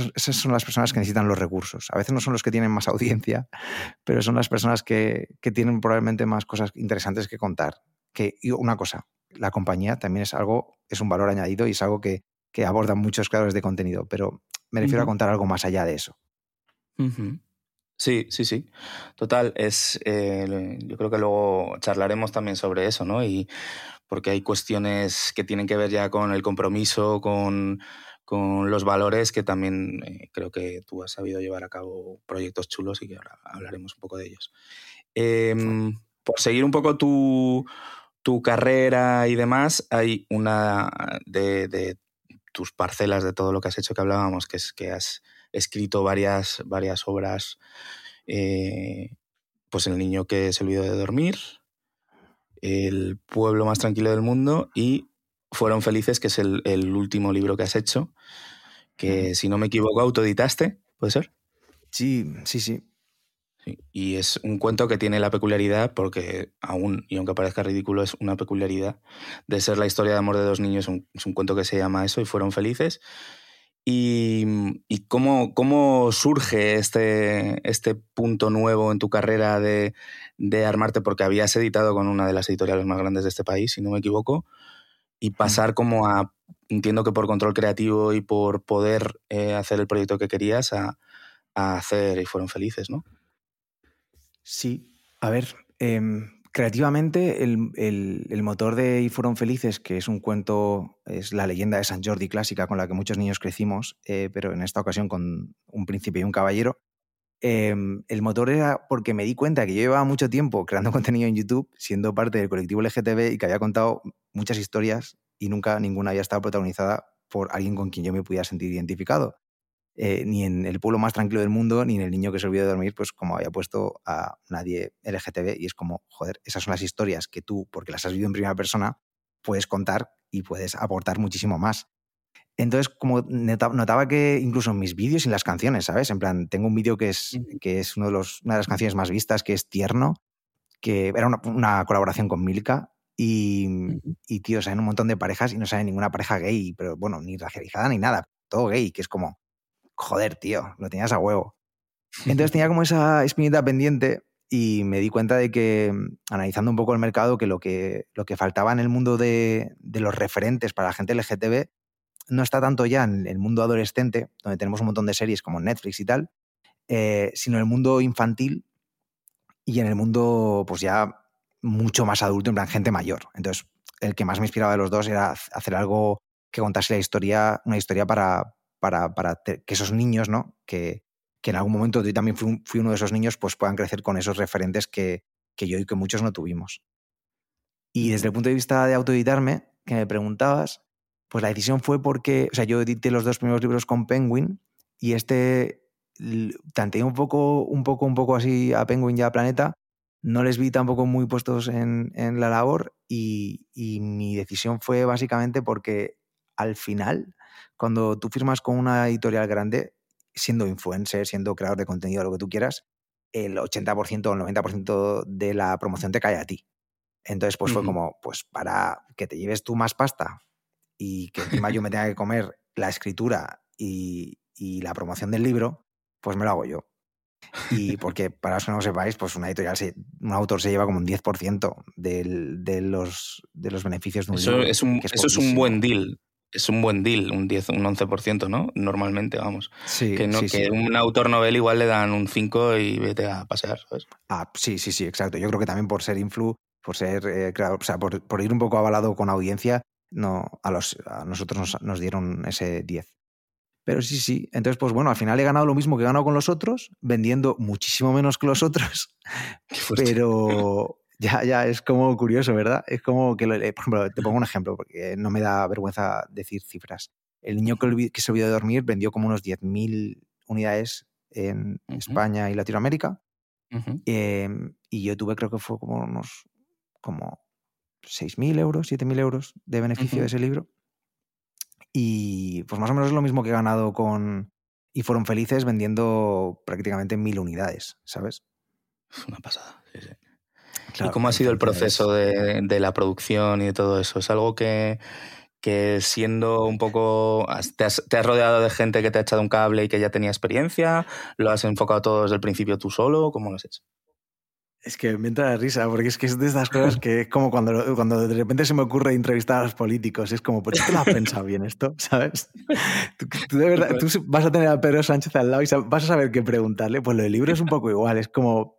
las personas que necesitan los recursos. A veces no son los que tienen más audiencia, pero son las personas que tienen probablemente más cosas interesantes que contar. Y una cosa, la compañía también es un valor añadido, y es algo que abordan muchos creadores de contenido, pero me refiero a contar algo más allá de eso. Sí, sí, sí. Total, yo creo que luego charlaremos también sobre eso, ¿no? Y porque hay cuestiones que tienen que ver ya con el compromiso, con los valores, que también creo que tú has sabido llevar a cabo proyectos chulos, y que ahora hablaremos un poco de ellos. Por seguir un poco tu carrera y demás, hay una de tus parcelas de todo lo que has hecho que hablábamos, que es que has escrito varias obras, pues El niño que se olvidó de dormir, El pueblo más tranquilo del mundo y Fueron felices, que es el último libro que has hecho, que si no me equivoco autoeditaste, ¿puede ser? Sí. Y es un cuento que tiene la peculiaridad, porque aunque parezca ridículo, es una peculiaridad de ser la historia de amor de dos niños. Es un cuento que se llama eso, y Fueron felices. ¿Y cómo surge este punto nuevo en tu carrera de armarte? Porque habías editado con una de las editoriales más grandes de este país, si no me equivoco, y pasar como a, entiendo que por control creativo y por poder hacer el proyecto que querías, a hacer Y Fueron felices, ¿no? Sí, a ver, creativamente el motor de Y Fueron felices, que es un cuento, es la leyenda de San Jordi clásica con la que muchos niños crecimos, pero en esta ocasión con un príncipe y un caballero. El motor era porque me di cuenta que yo llevaba mucho tiempo creando contenido en YouTube, siendo parte del colectivo LGTB, y que había contado muchas historias y nunca ninguna había estado protagonizada por alguien con quien yo me pudiera sentir identificado. Ni en El pueblo más tranquilo del mundo, ni en El niño que se olvidó de dormir, pues como había puesto a nadie LGTB, y es como, joder, esas son las historias que tú, porque las has vivido en primera persona, puedes contar y puedes aportar muchísimo más. Entonces, como notaba que incluso en mis vídeos y en las canciones, ¿sabes? En plan, tengo un vídeo que es una de las canciones más vistas, que es Tierno, que era una colaboración con Milka, y tío, salen un montón de parejas y no sale ninguna pareja gay, pero bueno, ni racializada ni nada, todo gay, que es como... joder, tío, lo tenías a huevo. Entonces tenía como esa espinita pendiente, y me di cuenta de que, analizando un poco el mercado, que lo que faltaba en el mundo de los referentes para la gente LGTB no está tanto ya en el mundo adolescente, donde tenemos un montón de series como Netflix y tal, sino en el mundo infantil y en el mundo pues ya mucho más adulto, en plan gente mayor. Entonces el que más me inspiraba de los dos era hacer algo que contase una historia para que esos niños, ¿no? que en algún momento yo también fui uno de esos niños, pues puedan crecer con esos referentes que yo y que muchos no tuvimos. Y desde el punto de vista de autoeditarme, que me preguntabas, pues la decisión fue porque, o sea, yo edité los dos primeros libros con Penguin, y tanteé un poco así a Penguin y a Planeta, no les vi tampoco muy puestos en la labor, y mi decisión fue básicamente porque al final... cuando tú firmas con una editorial grande, siendo influencer, siendo creador de contenido, lo que tú quieras, el 80% o el 90% de la promoción te cae a ti. Entonces, pues fue como, pues para que te lleves tú más pasta y que encima yo me tenga que comer la escritura y la promoción del libro, pues me lo hago yo. Y porque, para los que no lo sepáis, pues una editorial, un autor se lleva como un 10% de los beneficios de un libro. Eso es un buen deal. Es un buen deal, un 10, un 11%, ¿no? Normalmente, vamos. Sí, que no, sí, que sí. Un autor novel igual le dan un 5 y vete a pasear, ¿sabes? Ah, sí, exacto. Yo creo que también por ser influ, por ser creador, o sea, por ir un poco avalado con audiencia, no, a nosotros nos dieron ese 10. Pero sí. Entonces, pues bueno, al final he ganado lo mismo que he ganado con los otros, vendiendo muchísimo menos que los otros. Pero ya, es como curioso, ¿verdad? Es como que, por ejemplo, te pongo un ejemplo, porque no me da vergüenza decir cifras. El niño que se olvidó de dormir vendió como unos 10.000 unidades en España y Latinoamérica. Y yo tuve, creo que fue como unos 6.000 euros, 7.000 euros de beneficio de ese libro. Y pues más o menos es lo mismo que he ganado con... Y Fueron Felices vendiendo prácticamente 1.000 unidades, ¿sabes? Es una pasada, sí. Claro, ¿y cómo ha sido el proceso de la producción y de todo eso? ¿Es algo que siendo un poco... ¿Te has rodeado de gente que te ha echado un cable y que ya tenía experiencia? ¿Lo has enfocado todo desde el principio tú solo? ¿Cómo lo has hecho? Es que me entra la risa, porque es que es de estas cosas que es como cuando de repente se me ocurre entrevistar a los políticos. Es como, ¿por qué lo has pensado bien esto? ¿Sabes? Tú de verdad, tú vas a tener a Pedro Sánchez al lado y vas a saber qué preguntarle. Pues lo del libro es un poco igual. Es como,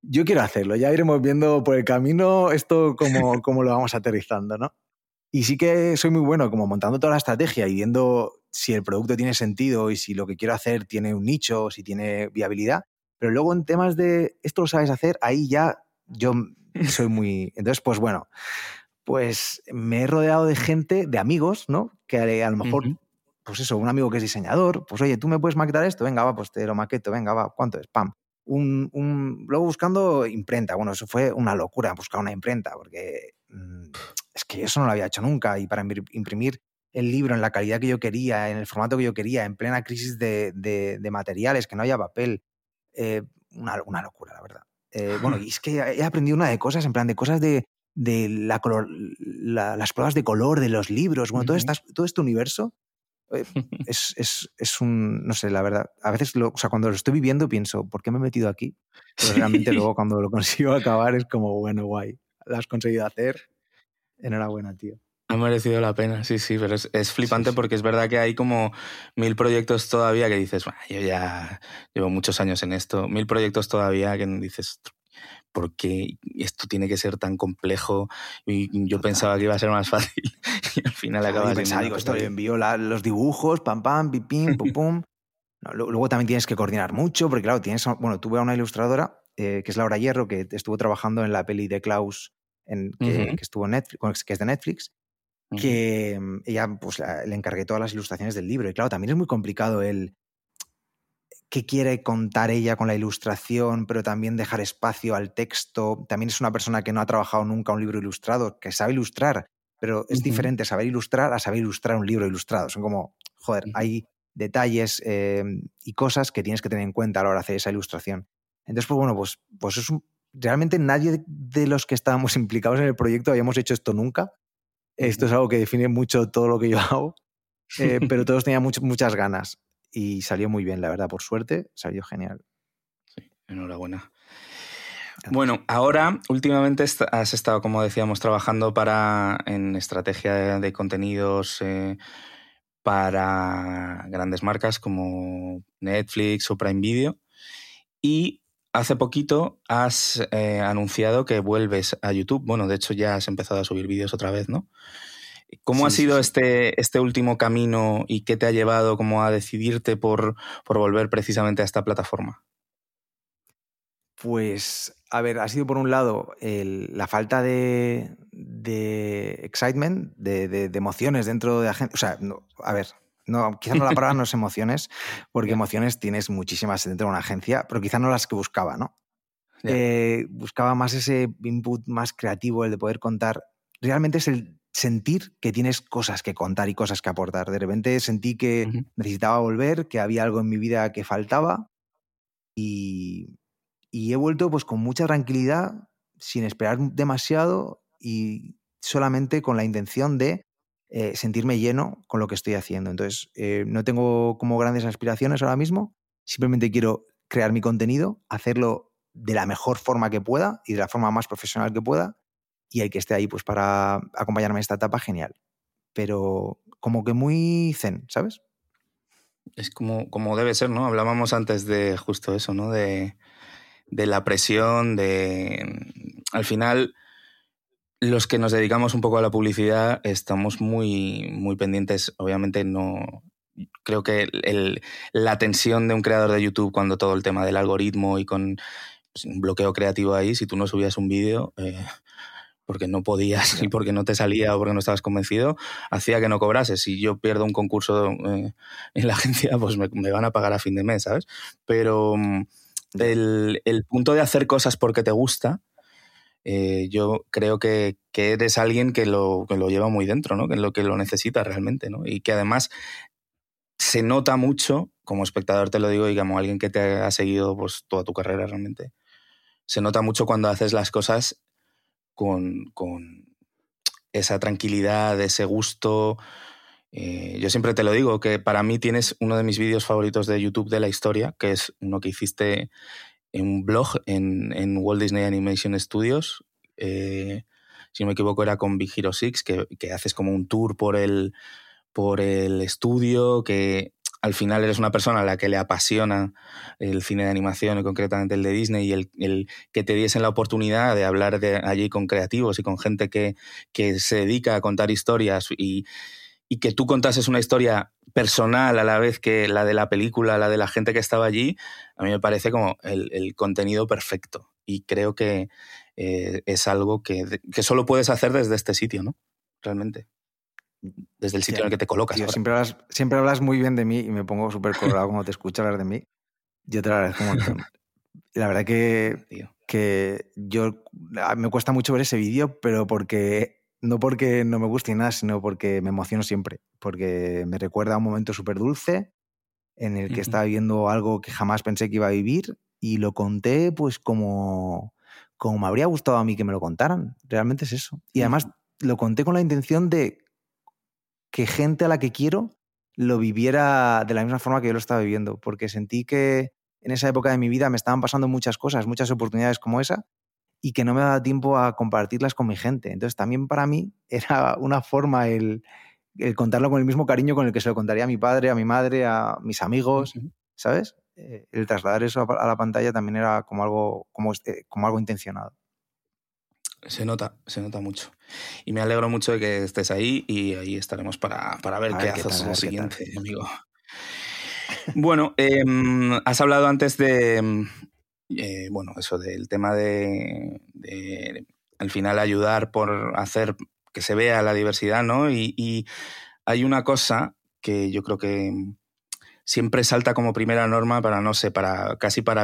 yo quiero hacerlo. Ya iremos viendo por el camino esto cómo lo vamos aterrizando, ¿no? Y sí que soy muy bueno como montando toda la estrategia y viendo si el producto tiene sentido y si lo que quiero hacer tiene un nicho o si tiene viabilidad. Pero luego en temas de esto lo sabes hacer, ahí ya yo soy muy... Entonces, pues bueno, pues me he rodeado de gente, de amigos, ¿no? Que a lo mejor, pues eso, un amigo que es diseñador, pues oye, ¿tú me puedes maquetar esto? Venga, va, pues te lo maqueto, venga, va, ¿cuánto es? Pam. Luego buscando imprenta. Bueno, eso fue una locura, buscar una imprenta, porque es que eso no lo había hecho nunca. Y para imprimir el libro en la calidad que yo quería, en el formato que yo quería, en plena crisis de materiales, que no haya papel... Una locura, la verdad. Bueno, y es que he aprendido una de cosas, en plan de cosas de la color, las pruebas de color de los libros, bueno, todo este universo es un, no sé, la verdad, a veces cuando lo estoy viviendo pienso, ¿por qué me he metido aquí? Pero realmente luego cuando lo consigo acabar es como, bueno, guay, lo has conseguido hacer, enhorabuena, tío. Ha merecido la pena, sí, pero es flipante, sí. Porque es verdad que hay como 1.000 proyectos todavía que dices, bueno, yo ya llevo muchos años en esto, 1.000 proyectos todavía que dices, ¿por qué esto tiene que ser tan complejo? Y yo pensaba que iba a ser más fácil y al final acabas pensando. Digo, esto envío los dibujos, pam, pam, pim, pim, pum, pum. No, luego también tienes que coordinar mucho, porque claro, tuve a una ilustradora, que es Laura Hierro, que estuvo trabajando en la peli de Klaus, que estuvo en Netflix, que es de Netflix, que ella, pues le encargué todas las ilustraciones del libro. Y claro, también es muy complicado el qué quiere contar ella con la ilustración, pero también dejar espacio al texto. También es una persona que no ha trabajado nunca un libro ilustrado, que sabe ilustrar, pero es diferente saber ilustrar a saber ilustrar un libro ilustrado. Son como, joder, hay detalles y cosas que tienes que tener en cuenta a la hora de hacer esa ilustración. Entonces, pues bueno, pues es realmente nadie de los que estábamos implicados en el proyecto habíamos hecho esto nunca. Esto es algo que define mucho todo lo que yo hago, pero todos tenían muchas ganas y salió muy bien, la verdad, por suerte, salió genial. Sí, enhorabuena. Gracias. Bueno, ahora últimamente has estado, como decíamos, trabajando en estrategia de contenidos para grandes marcas como Netflix o Prime Video, y hace poquito has anunciado que vuelves a YouTube. Bueno, de hecho ya has empezado a subir vídeos otra vez, ¿no? ¿Cómo ha sido este último camino y qué te ha llevado como a decidirte por volver precisamente a esta plataforma? Pues, a ver, ha sido por un lado la falta de excitement, de emociones dentro de la gente. O sea, no, a ver... No, quizás no la palabra no es emociones, porque emociones tienes muchísimas dentro de una agencia, pero quizás no las que buscaba, ¿no? Buscaba más ese input más creativo, el de poder contar. Realmente es el sentir que tienes cosas que contar y cosas que aportar. De repente sentí que necesitaba volver, que había algo en mi vida que faltaba y he vuelto pues con mucha tranquilidad, sin esperar demasiado y solamente con la intención de sentirme lleno con lo que estoy haciendo. Entonces, no tengo como grandes aspiraciones ahora mismo, simplemente quiero crear mi contenido, hacerlo de la mejor forma que pueda y de la forma más profesional que pueda, y el que esté ahí pues para acompañarme en esta etapa, genial. Pero como que muy zen, ¿sabes? Es como debe ser, ¿no? Hablábamos antes de justo eso, ¿no? De la presión, de... Al final, los que nos dedicamos un poco a la publicidad estamos muy, muy pendientes. Obviamente no... Creo que la tensión de un creador de YouTube cuando todo el tema del algoritmo y con pues, un bloqueo creativo ahí, si tú no subías un vídeo... porque no podías y porque no te salía o porque no estabas convencido, hacía que no cobrases. Si yo pierdo un concurso en la agencia, pues me van a pagar a fin de mes, ¿sabes? Pero el punto de hacer cosas porque te gusta, yo creo que eres alguien que lo lleva muy dentro, ¿no? Que lo necesita realmente, ¿no? Y que además se nota mucho, como espectador te lo digo, y como alguien que te ha seguido pues, toda tu carrera realmente, se nota mucho cuando haces las cosas con esa tranquilidad, ese gusto. Yo siempre te lo digo, que para mí tienes uno de mis vídeos favoritos de YouTube de la historia, que es uno que hiciste en un blog en Walt Disney Animation Studios. Si no me equivoco era con Big Hero 6, que haces como un tour por el estudio, que al final eres una persona a la que le apasiona el cine de animación y concretamente el de Disney, y el que te diesen la oportunidad de hablar de allí con creativos y con gente que se dedica a contar historias y que tú contases una historia personal a la vez que la de la película, la de la gente que estaba allí, a mí me parece como el contenido perfecto. Y creo que es algo que solo puedes hacer desde este sitio, ¿no? Realmente. Desde el sitio en el que te colocas. Tío, siempre hablas muy bien de mí y me pongo súper colorado cuando te escucho hablar de mí. Yo te lo agradezco un montón. La verdad que yo me cuesta mucho ver ese vídeo, pero porque no me guste nada, sino porque me emociono siempre. Porque me recuerda a un momento súper dulce en el que estaba viviendo algo que jamás pensé que iba a vivir y lo conté pues como me habría gustado a mí que me lo contaran. Realmente es eso. Y además lo conté con la intención de que gente a la que quiero lo viviera de la misma forma que yo lo estaba viviendo, porque sentí que en esa época de mi vida me estaban pasando muchas cosas, muchas oportunidades como esa, y que no me daba tiempo a compartirlas con mi gente. Entonces también para mí era una forma el contarlo con el mismo cariño con el que se lo contaría a mi padre, a mi madre, a mis amigos, ¿sabes? El trasladar eso a la pantalla también era como algo intencionado. Se nota mucho. Y me alegro mucho de que estés ahí y ahí estaremos para ver qué haces en el siguiente, amigo. Bueno, has hablado antes del tema de al final ayudar por hacer que se vea la diversidad, ¿no? Y hay una cosa que yo creo que siempre salta como primera norma para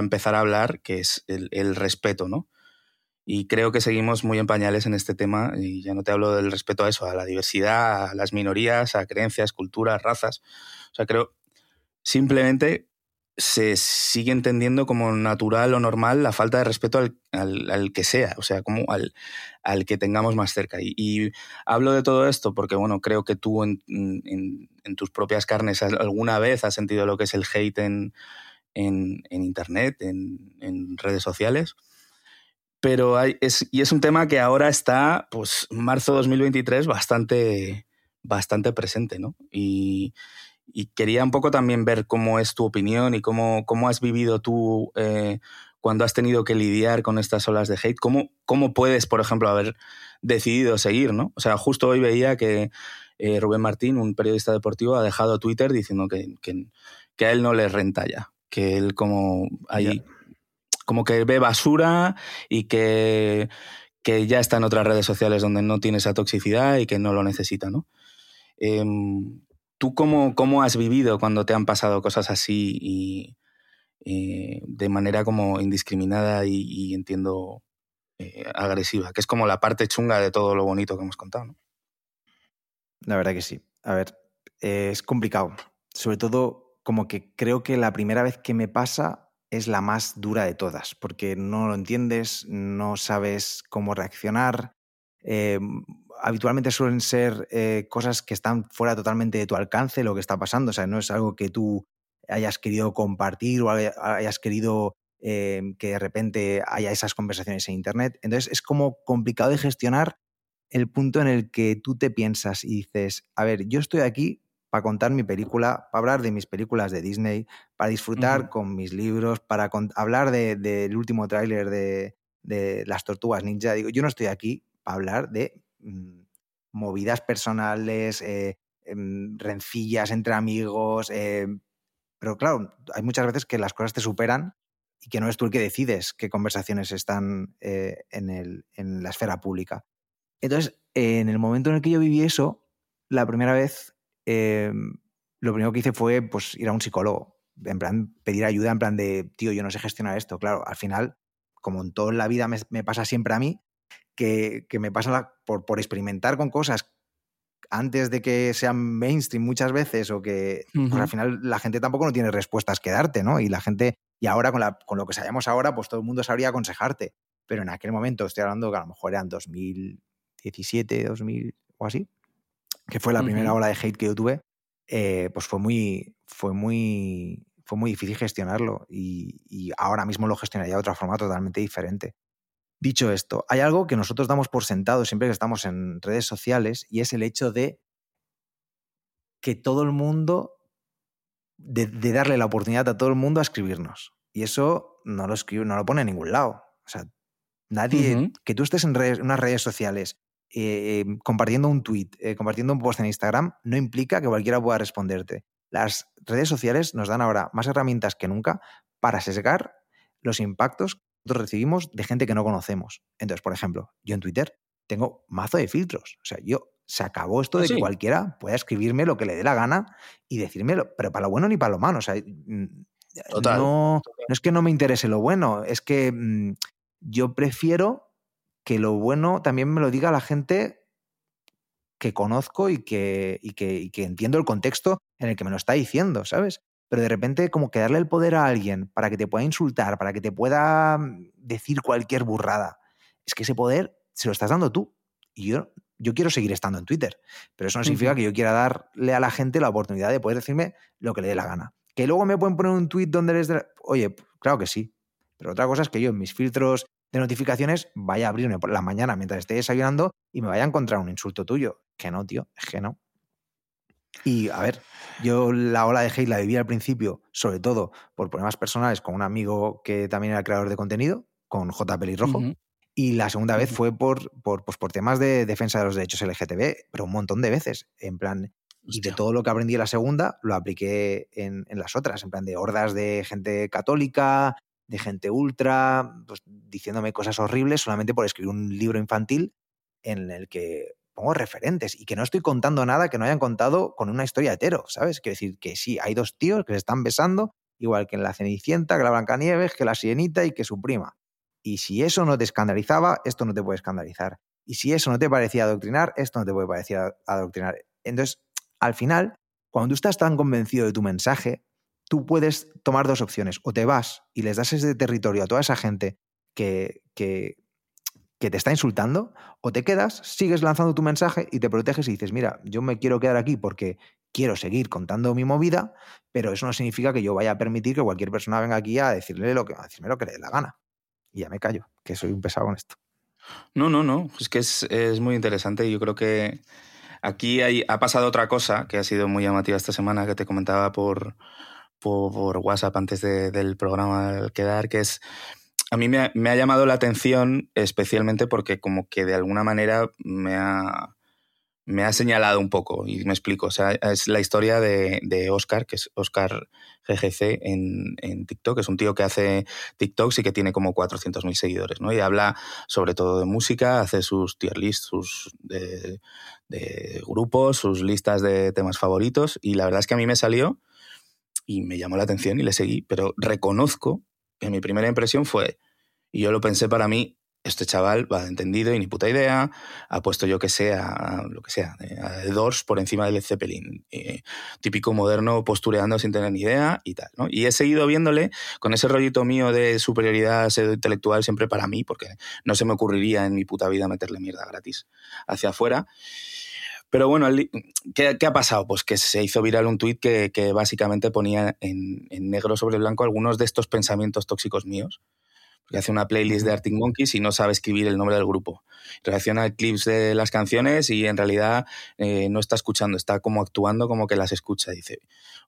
empezar a hablar, que es el respeto, ¿no? Y creo que seguimos muy en pañales en este tema, y ya no te hablo del respeto a eso, a la diversidad, a las minorías, a creencias, culturas, razas. O sea, creo simplemente se sigue entendiendo como natural o normal la falta de respeto al que sea, o sea, como al que tengamos más cerca. Y hablo de todo esto porque, bueno, creo que tú en tus propias carnes alguna vez has sentido lo que es el hate en internet, en redes sociales. Pero es un tema que ahora está, pues, marzo 2023 bastante presente, ¿no? Y quería un poco también ver cómo es tu opinión y cómo has vivido tú cuando has tenido que lidiar con estas olas de hate. ¿Cómo puedes, por ejemplo, haber decidido seguir, ¿no? O sea, justo hoy veía que Rubén Martín, un periodista deportivo, ha dejado Twitter diciendo que a él no le renta ya, que él como que ve basura y que ya está en otras redes sociales donde no tiene esa toxicidad y que no lo necesita, ¿no? ¿Tú cómo has vivido cuando te han pasado cosas así y de manera como indiscriminada y entiendo agresiva? Que es como la parte chunga de todo lo bonito que hemos contado, ¿no? la verdad que sí. A ver, es complicado. Sobre todo, como que creo que la primera vez que me pasa es la más dura de todas, porque no lo entiendes, no sabes cómo reaccionar. Habitualmente suelen ser cosas que están fuera totalmente de tu alcance, lo que está pasando. O sea, no es algo que tú hayas querido compartir o hayas querido que de repente haya esas conversaciones en internet. Entonces es como complicado de gestionar el punto en el que tú te piensas y dices, a ver, yo estoy aquí para contar mi película, para hablar de mis películas de Disney, para disfrutar con mis libros, para hablar del último tráiler de Las Tortugas Ninja. Digo, yo no estoy aquí para hablar de movidas personales, rencillas entre amigos, pero claro, hay muchas veces que las cosas te superan y que no es tú el que decides qué conversaciones están en la esfera pública. Entonces, en el momento en el que yo viví eso, la primera vez, lo primero que hice fue pues, ir a un psicólogo, en plan pedir ayuda, en plan de, tío, yo no sé gestionar esto. Claro, al final, como en toda la vida me pasa siempre a mí, que me pasa por experimentar con cosas antes de que sean mainstream muchas veces o que pues al final la gente tampoco no tiene respuestas que darte, ¿no? Y la gente, y ahora con lo que sabemos ahora, pues todo el mundo sabría aconsejarte. Pero en aquel momento, estoy hablando que a lo mejor eran 2017, 2000 o así, que fue la primera ola de hate que yo tuve, pues fue muy difícil gestionarlo y ahora mismo lo gestionaría de otra forma totalmente diferente. Dicho esto, hay algo que nosotros damos por sentado siempre que estamos en redes sociales y es el hecho de que todo el mundo, de darle la oportunidad a todo el mundo a escribirnos. Y eso no lo pone en ningún lado. O sea, nadie, que tú estés en unas redes sociales compartiendo un tweet, compartiendo un post en Instagram, no implica que cualquiera pueda responderte. Las redes sociales nos dan ahora más herramientas que nunca para sesgar los impactos nosotros recibimos de gente que no conocemos. Entonces, por ejemplo, yo en Twitter tengo mazo de filtros. O sea, se acabó esto de que cualquiera pueda escribirme lo que le dé la gana y decírmelo, pero para lo bueno ni para lo malo. O sea, total. No es que no me interese lo bueno, es que yo prefiero que lo bueno también me lo diga la gente que conozco y que entiendo el contexto en el que me lo está diciendo, ¿sabes? Pero de repente como que darle el poder a alguien para que te pueda insultar, para que te pueda decir cualquier burrada, es que ese poder se lo estás dando tú. Y yo quiero seguir estando en Twitter, pero eso no significa que yo quiera darle a la gente la oportunidad de poder decirme lo que le dé la gana. Que luego me pueden poner un tweet donde les... Oye, claro que sí, pero otra cosa es que yo en mis filtros de notificaciones vaya a abrirme por la mañana mientras esté desayunando y me vaya a encontrar un insulto tuyo. Que no, tío, es que no. Y, a ver, yo la ola de hate la viví al principio, sobre todo por problemas personales con un amigo que también era creador de contenido, con J. Pelirrojo, y la segunda vez fue por temas de defensa de los derechos LGTB, pero un montón de veces, en plan... Y de todo lo que aprendí en la segunda, lo apliqué en las otras, en plan de hordas de gente católica, de gente ultra, pues, diciéndome cosas horribles solamente por escribir un libro infantil en el que... pongo referentes y que no estoy contando nada que no hayan contado con una historia hetero, ¿sabes? Quiero decir que sí, hay dos tíos que se están besando, igual que en La Cenicienta, que la Blancanieves, que la Sirenita y que su prima. Y si eso no te escandalizaba, esto no te puede escandalizar. Y si eso no te parecía adoctrinar, esto no te puede parecer adoctrinar. Entonces, al final, cuando tú estás tan convencido de tu mensaje, tú puedes tomar dos opciones. O te vas y les das ese territorio a toda esa gente que te está insultando, o te quedas, sigues lanzando tu mensaje y te proteges y dices, mira, yo me quiero quedar aquí porque quiero seguir contando mi movida, pero eso no significa que yo vaya a permitir que cualquier persona venga aquí a decirme lo que le dé la gana. Y ya me callo, que soy un pesado en esto. No, es que es muy interesante. Yo creo que aquí ha pasado otra cosa que ha sido muy llamativa esta semana, que te comentaba por WhatsApp antes del programa al quedar, que es... A mí me ha llamado la atención especialmente porque como que de alguna manera me ha señalado un poco, y me explico. O sea, es la historia de Oscar, que es Oscar GGC en TikTok. Es un tío que hace TikToks y que tiene como 400.000 seguidores, ¿no? Y habla sobre todo de música, hace sus tier lists, sus de grupos, sus listas de temas favoritos. Y la verdad es que a mí me salió y me llamó la atención y le seguí, pero reconozco que mi primera impresión fue, y yo lo pensé para mí, este chaval va de entendido y ni puta idea, ha puesto yo que sea, lo que sea, a The Doors por encima del Zeppelin, típico moderno postureando sin tener ni idea y tal, ¿no? Y he seguido viéndole con ese rollito mío de superioridad pseudointelectual siempre para mí, porque no se me ocurriría en mi puta vida meterle mierda gratis hacia afuera. Pero bueno, ¿qué ha pasado? Pues que se hizo viral un tuit que básicamente ponía en negro sobre blanco algunos de estos pensamientos tóxicos míos. Porque hace una playlist de Arctic Monkeys y no sabe escribir el nombre del grupo. Reacciona a clips de las canciones y en realidad no está escuchando, está como actuando como que las escucha. Dice,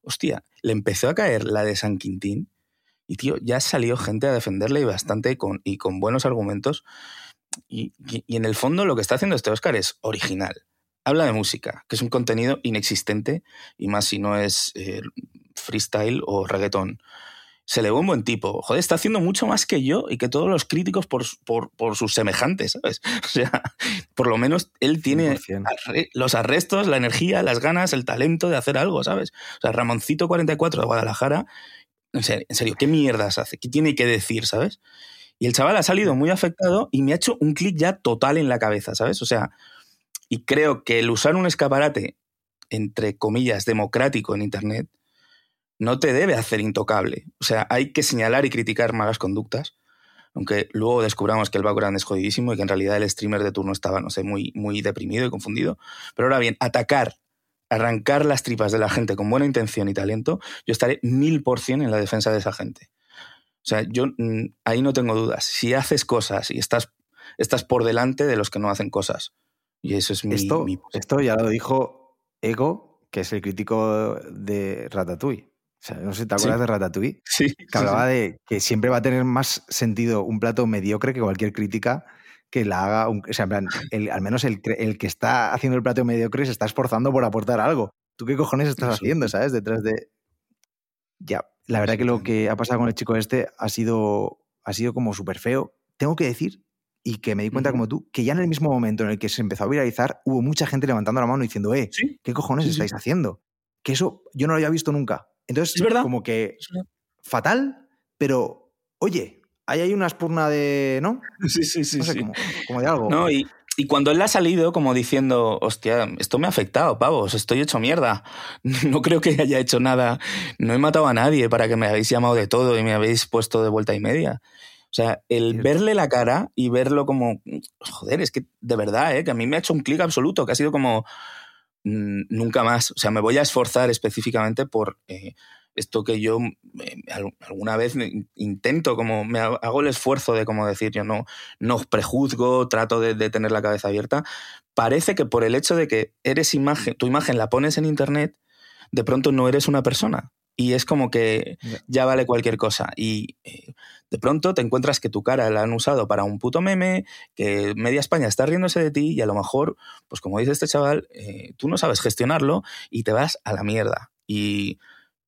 hostia, le empezó a caer la de San Quintín y, tío, ya salió gente a defenderle y bastante y con buenos argumentos. Y en el fondo lo que está haciendo este Oscar es original. Habla de música, que es un contenido inexistente y más si no es freestyle o reggaetón. Se le ve un buen tipo. Joder, está haciendo mucho más que yo y que todos los críticos por sus semejantes, ¿sabes? O sea, por lo menos él tiene 100%. Los arrestos, la energía, las ganas, el talento de hacer algo, ¿sabes? O sea, Ramoncito 44 de Guadalajara, en serio, ¿qué mierdas hace? ¿Qué tiene que decir, sabes? Y el chaval ha salido muy afectado y me ha hecho un clic ya total en la cabeza, ¿sabes? O sea, y creo que el usar un escaparate, entre comillas, democrático en Internet, no te debe hacer intocable. O sea, hay que señalar y criticar malas conductas, aunque luego descubramos que el background es jodidísimo y que en realidad el streamer de turno estaba, no sé, muy, muy deprimido y confundido. Pero ahora bien, atacar, arrancar las tripas de la gente con buena intención y talento, yo estaré 1000% en la defensa de esa gente. O sea, yo ahí no tengo dudas. Si haces cosas y estás por delante de los que no hacen cosas. Y eso es mi... Esto ya lo dijo Ego, que es el crítico de Ratatouille. O sea, no sé si te acuerdas de Ratatouille, que hablaba de que siempre va a tener más sentido un plato mediocre que cualquier crítica que la haga... O sea, en plan, al menos el que está haciendo el plato mediocre se está esforzando por aportar algo. ¿Tú qué cojones estás haciendo, sabes? Detrás de... Ya, la verdad que lo que ha pasado con el chico este ha sido como súper feo. Tengo que decir, y que me di cuenta como tú, que ya en el mismo momento en el que se empezó a viralizar, hubo mucha gente levantando la mano diciendo, ¿qué cojones estáis haciendo? Que eso yo no lo había visto nunca. Entonces, como que fatal, pero oye, ahí hay una espurna de... ¿no? Sí. No sé, como de algo. No, y cuando él ha salido como diciendo, hostia, esto me ha afectado, pavos, estoy hecho mierda, no creo que haya hecho nada, no he matado a nadie para que me habéis llamado de todo y me habéis puesto de vuelta y media. O sea, el verle la cara y verlo como, joder, es que de verdad, que a mí me ha hecho un clic absoluto, que ha sido como... nunca más. O sea, me voy a esforzar específicamente por esto que yo alguna vez intento, como me hago el esfuerzo de como decir, yo no prejuzgo, trato de tener la cabeza abierta. Parece que por el hecho de que eres imagen, tu imagen la pones en internet, de pronto no eres una persona. Y es como que ya vale cualquier cosa. Y de pronto te encuentras que tu cara la han usado para un puto meme, que media España está riéndose de ti y a lo mejor, pues como dice este chaval, tú no sabes gestionarlo y te vas a la mierda. Y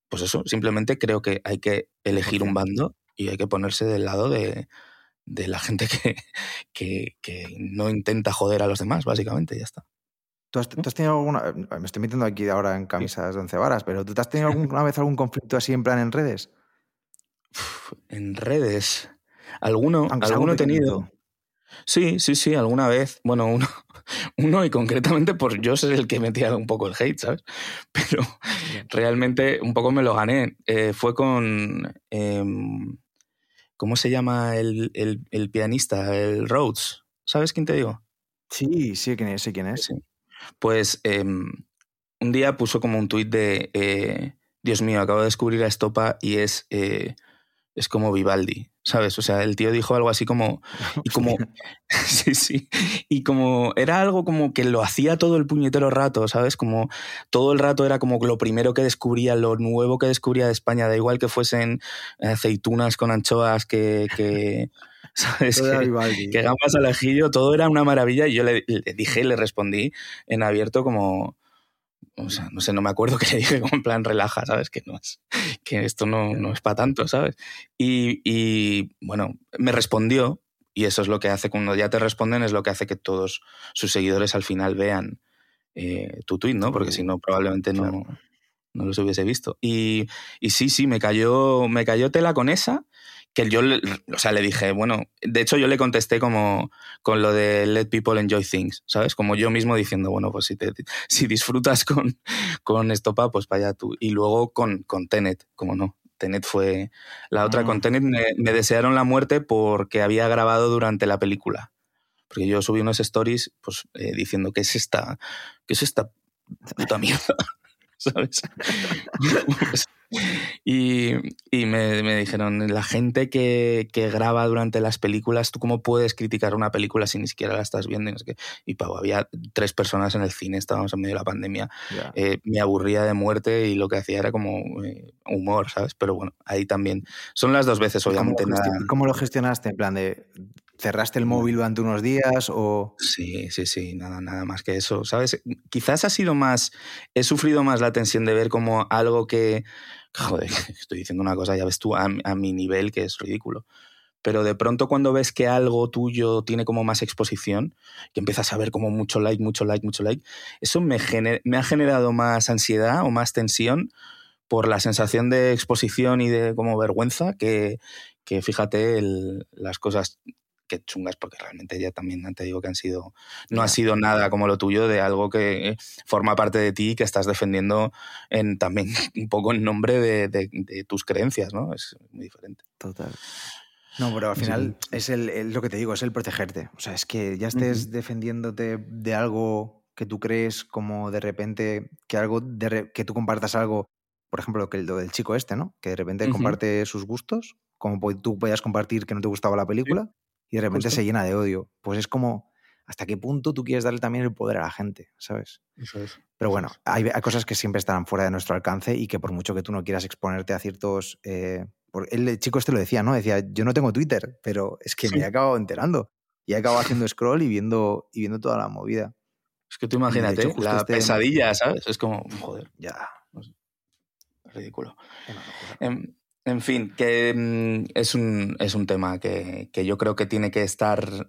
pues eso, simplemente creo que hay que elegir un bando y hay que ponerse del lado de la gente que no intenta joder a los demás, básicamente, ya está. ¿Tú has tenido alguna... Me estoy metiendo aquí ahora en camisas de 11 varas, pero ¿tú has tenido alguna vez algún conflicto así en plan en redes? ¿En redes? ¿Alguno he tenido? Sí, alguna vez. Bueno, uno y concretamente por yo ser el que metía un poco el hate, ¿sabes? Pero realmente un poco me lo gané. Fue con... ¿cómo se llama el pianista? El Rhodes. ¿Sabes quién te digo? Sí, sé quién es. Sí. Pues un día puso como un tuit de Dios mío, acabo de descubrir a Estopa y es como Vivaldi, ¿sabes? O sea, el tío dijo algo así como... Y como sí. Y como era algo como que lo hacía todo el puñetero rato, ¿sabes? Como todo el rato era como lo primero que descubría, lo nuevo que descubría de España, da igual que fuesen aceitunas con anchoas que ¿sabes? Que gambas al ajillo, todo era una maravilla y yo le respondí en abierto como, o sea, no sé, no me acuerdo que le dije como en plan relaja, ¿sabes? Que esto no es para tanto, ¿sabes? Y bueno, me respondió y eso es lo que hace, cuando ya te responden es lo que hace que todos sus seguidores al final vean tu tuit, ¿no? Porque si no probablemente no los hubiese visto. Y sí, me cayó tela con esa. que yo, o sea, le dije, bueno, de hecho yo le contesté como con lo de let people enjoy things, ¿sabes? Como yo mismo diciendo, bueno, pues si disfrutas con Estopa, pues para allá tú. Y luego con Tenet, como no. Tenet fue la otra. Con Tenet me desearon la muerte porque había grabado durante la película. Porque yo subí unos stories pues diciendo, ¿qué es esta puta mierda? ¿Sabes? Y me dijeron, la gente que graba durante las películas, ¿tú cómo puedes criticar una película si ni siquiera la estás viendo? Y, no sé qué. Y pavo, había 3 personas en el cine, estábamos en medio de la pandemia. Yeah. Me aburría de muerte y lo que hacía era como humor, ¿sabes? Pero bueno, ahí también. Son las 2 veces, obviamente. ¿Cómo lo gestionaste? En plan de... ¿Cerraste el móvil durante unos días o...? Sí, nada más que eso, ¿sabes? Quizás ha sido más... He sufrido más la tensión de ver como algo que... Joder, estoy diciendo una cosa, ya ves tú, a mi nivel, que es ridículo. Pero de pronto cuando ves que algo tuyo tiene como más exposición, que empiezas a ver como mucho like, eso me ha generado más ansiedad o más tensión por la sensación de exposición y de como vergüenza que fíjate, las cosas... que chungas, porque realmente ya también te digo que han sido, no ha sido nada como lo tuyo, de algo que forma parte de ti y que estás defendiendo también un poco en nombre de tus creencias, ¿no? Es muy diferente. Total. No, pero al final sí. Es lo que te digo, es el protegerte. O sea, es que ya estés defendiéndote de algo que tú crees, como de repente que tú compartas algo, por ejemplo, lo del chico este, ¿no? Que de repente comparte sus gustos, como tú podías compartir que no te gustaba la película. Sí. Y de repente se llena de odio. Pues es como, ¿hasta qué punto tú quieres darle también el poder a la gente? ¿Sabes? Eso es. Pero bueno, hay cosas que siempre estarán fuera de nuestro alcance y que por mucho que tú no quieras exponerte a ciertos... El chico este lo decía, ¿no? Decía, yo no tengo Twitter, pero es que me he acabado enterando. Y he acabado haciendo scroll y viendo toda la movida. Es que tú imagínate, hecho, la pesadilla, ¿sabes? Es como, joder, ya. No sé. Ridículo. En fin, que es un tema que yo creo que tiene que estar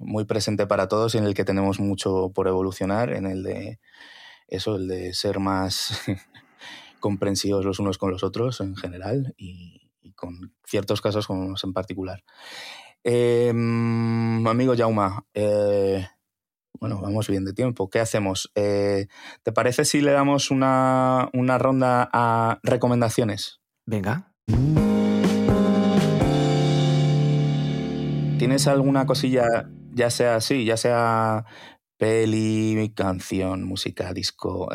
muy presente para todos y en el que tenemos mucho por evolucionar, en el de eso, el de ser más comprensivos los unos con los otros en general y con ciertos casos con unos en particular. Amigo Jaume, bueno, vamos bien de tiempo. ¿Qué hacemos? ¿Te parece si le damos una ronda a recomendaciones? Venga. ¿Tienes alguna cosilla, ya sea peli, canción, música, disco,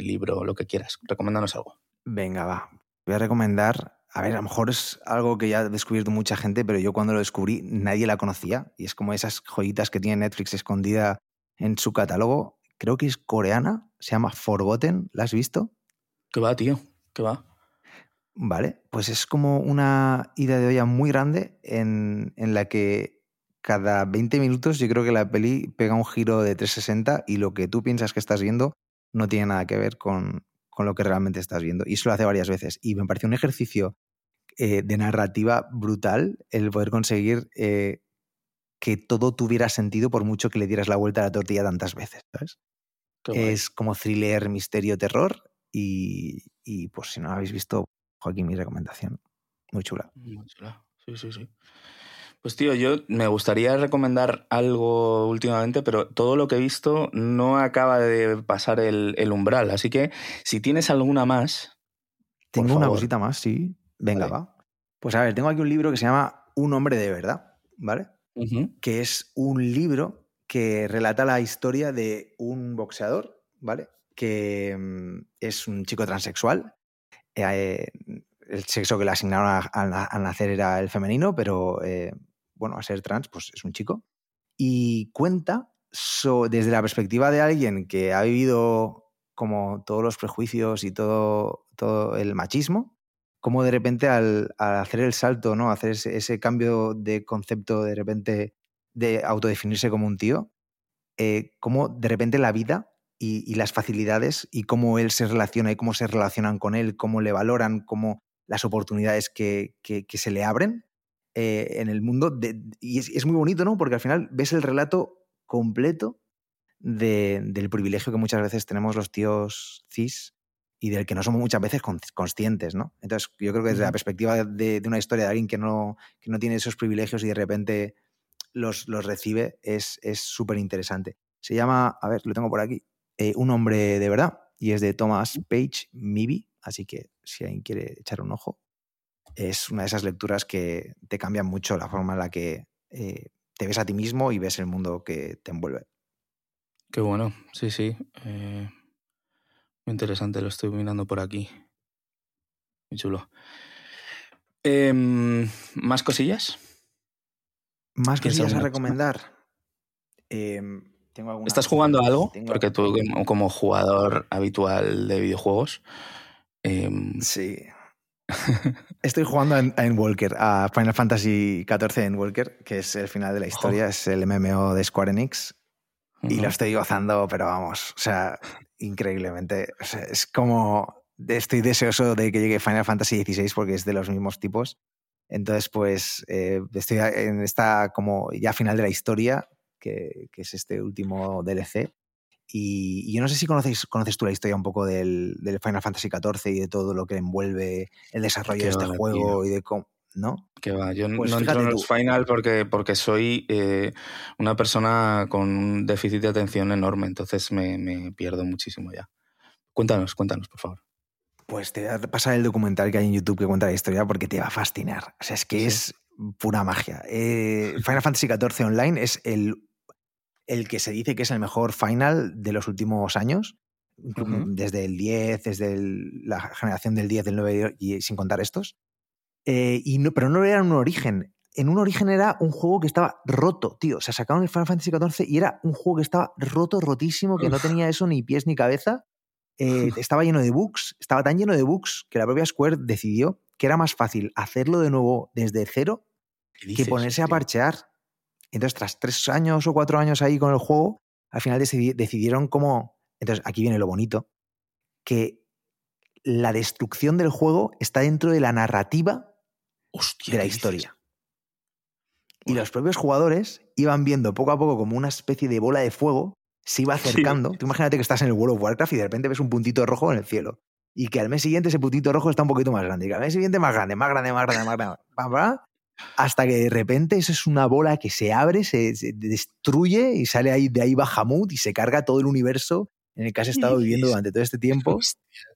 libro, lo que quieras? Recomiéndanos algo. Venga, va. Voy a recomendar, a ver, a lo mejor es algo que ya ha descubierto mucha gente, pero yo cuando lo descubrí nadie la conocía y es como esas joyitas que tiene Netflix escondida en su catálogo. Creo que es coreana, se llama Forgotten, ¿la has visto? ¿Qué va, tío? ¿Qué va? Vale, pues es como una ida de olla muy grande en la que cada 20 minutos yo creo que la peli pega un giro de 360 y lo que tú piensas que estás viendo no tiene nada que ver con lo que realmente estás viendo. Y eso lo hace varias veces. Y me pareció un ejercicio de narrativa brutal el poder conseguir que todo tuviera sentido por mucho que le dieras la vuelta a la tortilla tantas veces, ¿sabes? Es como thriller, misterio, terror y pues si no lo habéis visto... Aquí mi recomendación. Muy chula. Muy chula. Sí. Pues tío, yo me gustaría recomendar algo últimamente, pero todo lo que he visto no acaba de pasar el umbral. Así que si tienes alguna más... Tengo una cosita más, sí. Venga, vale. Va. Pues a ver, tengo aquí un libro que se llama Un hombre de verdad, ¿vale? Que es un libro que relata la historia de un boxeador, ¿vale? Que es un chico transexual. El sexo que le asignaron al nacer era el femenino, pero bueno, a ser trans, pues es un chico. Y cuenta desde la perspectiva de alguien que ha vivido como todos los prejuicios y todo el machismo, cómo de repente al hacer el salto, ¿no? Hacer ese cambio de concepto de repente de autodefinirse como un tío, cómo de repente la vida... Y las facilidades y cómo él se relaciona y cómo se relacionan con él, cómo le valoran, cómo las oportunidades que se le abren en el mundo. Y es muy bonito, ¿no? Porque al final ves el relato completo del privilegio que muchas veces tenemos los tíos cis y del que no somos muchas veces conscientes, ¿no? Entonces, yo creo que desde la perspectiva de una historia de alguien que no tiene esos privilegios y de repente los recibe, es súper interesante. Se llama, a ver, lo tengo por aquí, Un hombre de verdad, y es de Thomas Page Meaby, así que si alguien quiere echar un ojo, es una de esas lecturas que te cambian mucho la forma en la que te ves a ti mismo y ves el mundo que te envuelve. Qué bueno, sí, sí. Muy interesante, lo estoy mirando por aquí. Muy chulo. ¿Más cosillas? ¿Más cosillas a recomendar? Tengo ¿Estás jugando a algo? Porque tú, como jugador habitual de videojuegos... Sí. Estoy jugando a Endwalker, a Final Fantasy XIV de Endwalker, que es el final de la historia, es el MMO de Square Enix. Y lo estoy gozando, pero vamos, o sea, increíblemente. O sea, es como... Estoy deseoso de que llegue Final Fantasy XVI porque es de los mismos tipos. Entonces, pues, estoy en esta como ya final de la historia, que es este último DLC. Y yo no sé si conoces tú la historia un poco del Final Fantasy XIV y de todo lo que envuelve el desarrollo de este juego y de cómo... ¿No? Que va, yo pues no entro en el final porque soy una persona con un déficit de atención enorme, entonces me pierdo muchísimo ya. Cuéntanos, por favor. Pues te voy a pasar el documental que hay en YouTube que cuenta la historia porque te va a fascinar. O sea, es que es pura magia. Final Fantasy XIV Online es el que se dice que es el mejor final de los últimos años, desde el 10, desde la generación del 10, del 9 y sin contar estos. Pero no era un origen. En un origen era un juego que estaba roto, tío. O sea, sacaron el Final Fantasy XIV y era un juego que estaba roto, rotísimo, que no tenía eso ni pies ni cabeza. Estaba lleno de bugs. Estaba tan lleno de bugs que la propia Square decidió que era más fácil hacerlo de nuevo desde cero que ponerse a parchear. Entonces, tras 3 años o 4 años ahí con el juego, al final decidieron cómo... Entonces, aquí viene lo bonito, que la destrucción del juego está dentro de la narrativa de la historia. Y los propios jugadores iban viendo poco a poco como una especie de bola de fuego se iba acercando. Tú imagínate que estás en el World of Warcraft y de repente ves un puntito rojo en el cielo. Y que al mes siguiente ese puntito rojo está un poquito más grande. Y que al mes siguiente más grande. Hasta que de repente eso es una bola que se abre, se destruye y sale ahí, de ahí Bahamut y se carga todo el universo en el que has estado viviendo durante todo este tiempo.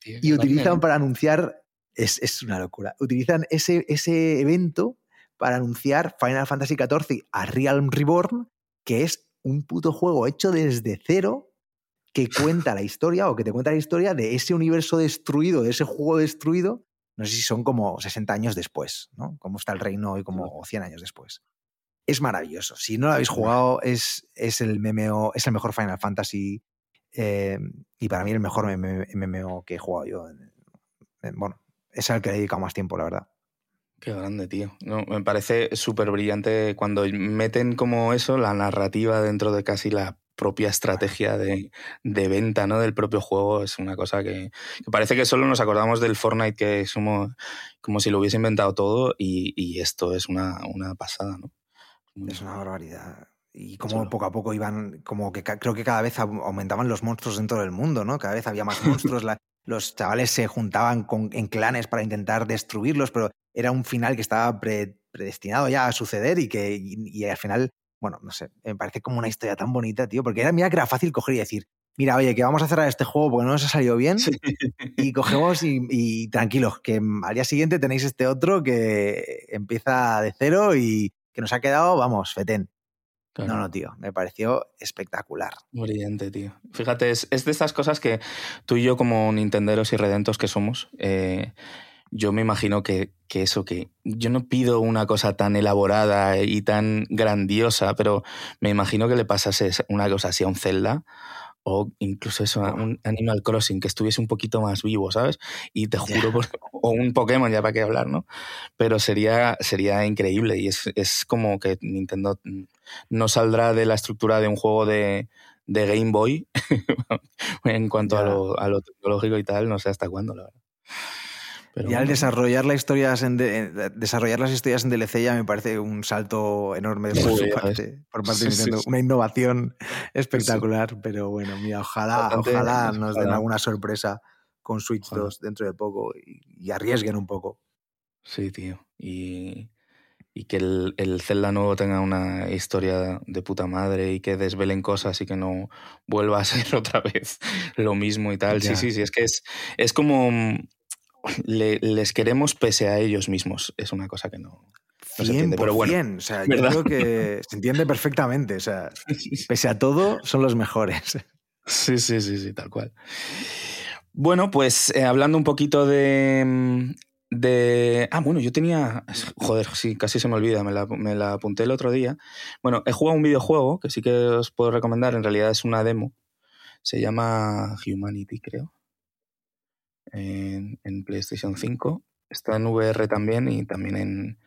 Y utilizan para anunciar... Es una locura. Utilizan ese evento para anunciar Final Fantasy XIV a Realm Reborn, que es un puto juego hecho desde cero que cuenta la historia o que te cuenta la historia de ese universo destruido, de ese juego destruido. No sé si son como 60 años después, ¿no? Cómo está el reino hoy, como 100 años después. Es maravilloso. Si no lo habéis jugado, es el MMO, es el mejor Final Fantasy y para mí el mejor MMO que he jugado yo. Bueno, es al que le he dedicado más tiempo, la verdad. Qué grande, tío. No, me parece súper brillante cuando meten como eso, la narrativa dentro de casi la propia estrategia de venta, ¿no? Del propio juego. Es una cosa que parece que solo nos acordamos del Fortnite, que somos como si lo hubiese inventado todo, y esto es una pasada, ¿no? Es una barbaridad. Y como poco a poco iban, como que creo que cada vez aumentaban los monstruos dentro del mundo, ¿no? Cada vez había más monstruos. Los chavales se juntaban en clanes para intentar destruirlos, pero era un final que estaba predestinado ya a suceder y al final, bueno, no sé, me parece como una historia tan bonita, tío, porque mira que era fácil coger y decir, mira, oye, que vamos a cerrar este juego porque no nos ha salido bien y cogemos y tranquilos, que al día siguiente tenéis este otro que empieza de cero y que nos ha quedado, vamos, fetén. Claro. No, tío, me pareció espectacular. Brillante, tío. Fíjate, es de estas cosas que tú y yo, como nintenderos y redentos que somos, yo me imagino que eso, que yo no pido una cosa tan elaborada y tan grandiosa, pero me imagino que le pasase una cosa así a un Zelda o incluso eso, a un Animal Crossing, que estuviese un poquito más vivo, ¿sabes? Y te juro, o un Pokémon, ya para qué hablar, ¿no? Pero sería increíble y es como que Nintendo... no saldrá de la estructura de un juego de Game Boy en cuanto a lo tecnológico y tal, no sé hasta cuándo, la verdad. Pero al desarrollar las historias en DLC ya me parece un salto enorme por parte de Nintendo. Una innovación espectacular, pero bueno, mira, ojalá nos den alguna sorpresa con Switch 2 dentro de poco y arriesguen un poco. Sí, tío. Y que el Zelda nuevo tenga una historia de puta madre y que desvelen cosas y que no vuelva a ser otra vez lo mismo y tal. Ya. Sí, es que es como... Les queremos pese a ellos mismos. Es una cosa que no se entiende. Pero bueno, o sea, yo creo que se entiende perfectamente. O sea, pese a todo, son los mejores. Sí, tal cual. Bueno, pues hablando un poquito de... Ah, bueno, yo tenía... Joder, sí, casi se me olvida, me la apunté el otro día. Bueno, he jugado un videojuego que sí que os puedo recomendar, en realidad es una demo. Se llama Humanity, creo. En PlayStation 5. Está en VR también y también en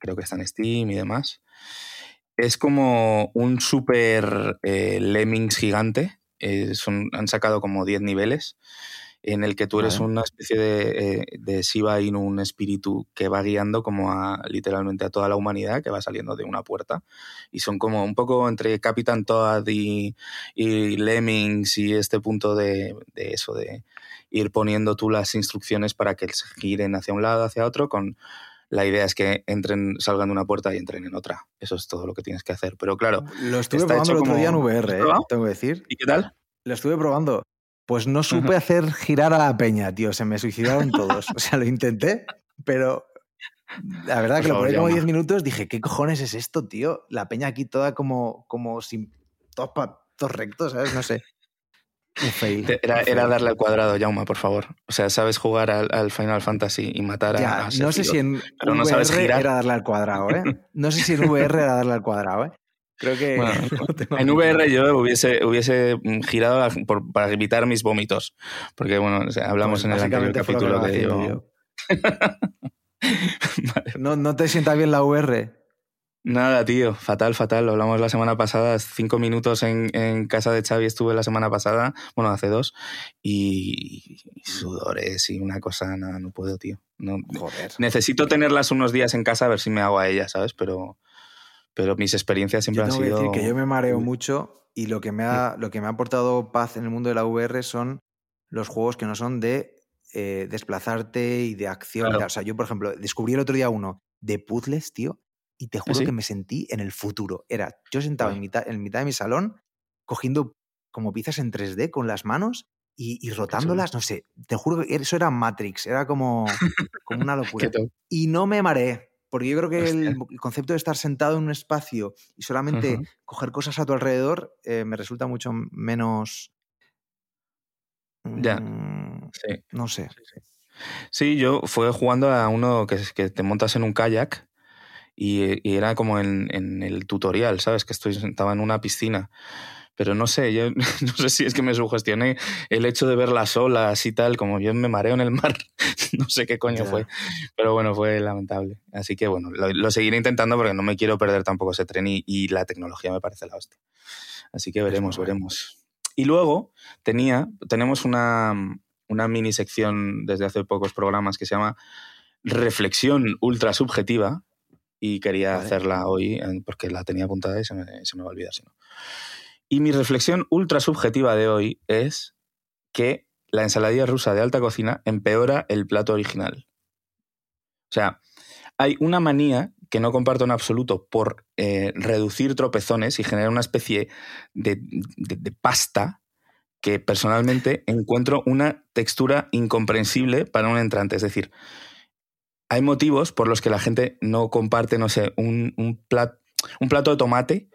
creo que está en Steam y demás. Es como un super Lemmings gigante. Han sacado como 10 niveles en el que tú eres una especie de Shiba Inu, un espíritu que va guiando como literalmente a toda la humanidad, que va saliendo de una puerta. Y son como un poco entre Capitán Toad y Lemmings y este punto de eso, de ir poniendo tú las instrucciones para que se giren hacia un lado, hacia otro, con... La idea es que salgan de una puerta y entren en otra. Eso es todo lo que tienes que hacer. Pero claro... Lo estuve probando el otro día en VR, tengo que decir. ¿Y qué tal? Lo estuve probando. Pues no supe hacer girar a la peña, tío. Se me suicidaron todos. O sea, lo intenté, pero... La verdad que lo probé como 10 minutos, dije, ¿qué cojones es esto, tío? La peña aquí toda como sin... Todos rectos, ¿sabes? No sé. Era darle al cuadrado, Jaume, por favor. O sea, sabes jugar al Final Fantasy y matar a... No sé si en VR era darle al cuadrado, ¿eh? No sé si en VR era darle al cuadrado, ¿eh? Creo que... Bueno, en VR yo hubiese girado para evitar mis vómitos. Porque, bueno, o sea, hablamos en el anterior capítulo que yo... Vale. ¿No te sienta bien la VR? Nada, tío. Fatal. Lo hablamos la semana pasada. 5 minutos en casa de Xavi estuve la semana pasada. Bueno, hace 2. Y sudores y una cosa... Nada, no puedo, tío. No, joder. Necesito tenerlas unos días en casa a ver si me hago a ellas, ¿sabes? Pero mis experiencias siempre han sido... Yo tengo que decir que yo me mareo mucho y lo que me ha aportado paz en el mundo de la VR son los juegos que no son de desplazarte y de acción. Claro. O sea, yo, por ejemplo, descubrí el otro día uno de puzzles, tío. Y te juro que me sentí en el futuro. Era yo sentado en mitad de mi salón, cogiendo como piezas en 3D con las manos y rotándolas, no sé. Te juro que eso era Matrix, era como una locura. Y no me mareé, porque yo creo que el concepto de estar sentado en un espacio y solamente coger cosas a tu alrededor me resulta mucho menos... No sé. Sí, yo fui jugando a uno que te montas en un kayak. Y era como en el tutorial, ¿sabes? Que estaba en una piscina. Pero no sé, yo no sé si es que me sugestioné el hecho de ver las olas y tal, como yo me mareo en el mar, no sé qué coño fue. Pero bueno, fue lamentable. Así que bueno, lo seguiré intentando porque no me quiero perder tampoco ese tren y la tecnología me parece la hostia. Así que veremos. Y luego tenemos una mini sección desde hace pocos programas que se llama Reflexión Ultra Subjetiva. Y quería hacerla hoy porque la tenía apuntada y se me va a olvidar si no. Y mi reflexión ultra subjetiva de hoy es que la ensaladilla rusa de alta cocina empeora el plato original. O sea, hay una manía que no comparto en absoluto por reducir tropezones y generar una especie de pasta que personalmente encuentro una textura incomprensible para un entrante. Es decir... Hay motivos por los que la gente no comparte, no sé, un plato de tomate,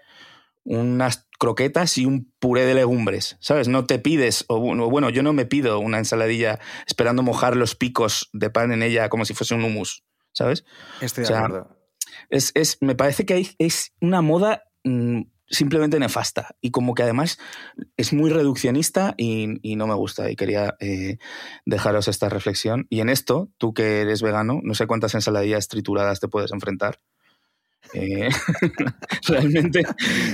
unas croquetas y un puré de legumbres, ¿sabes? No te pides, o bueno, yo no me pido una ensaladilla esperando mojar los picos de pan en ella como si fuese un hummus, ¿sabes? Estoy de acuerdo. Me parece que es una moda simplemente nefasta y como que además es muy reduccionista y no me gusta y quería dejaros esta reflexión. Y en esto, tú que eres vegano, no sé cuántas ensaladillas trituradas te puedes enfrentar. Realmente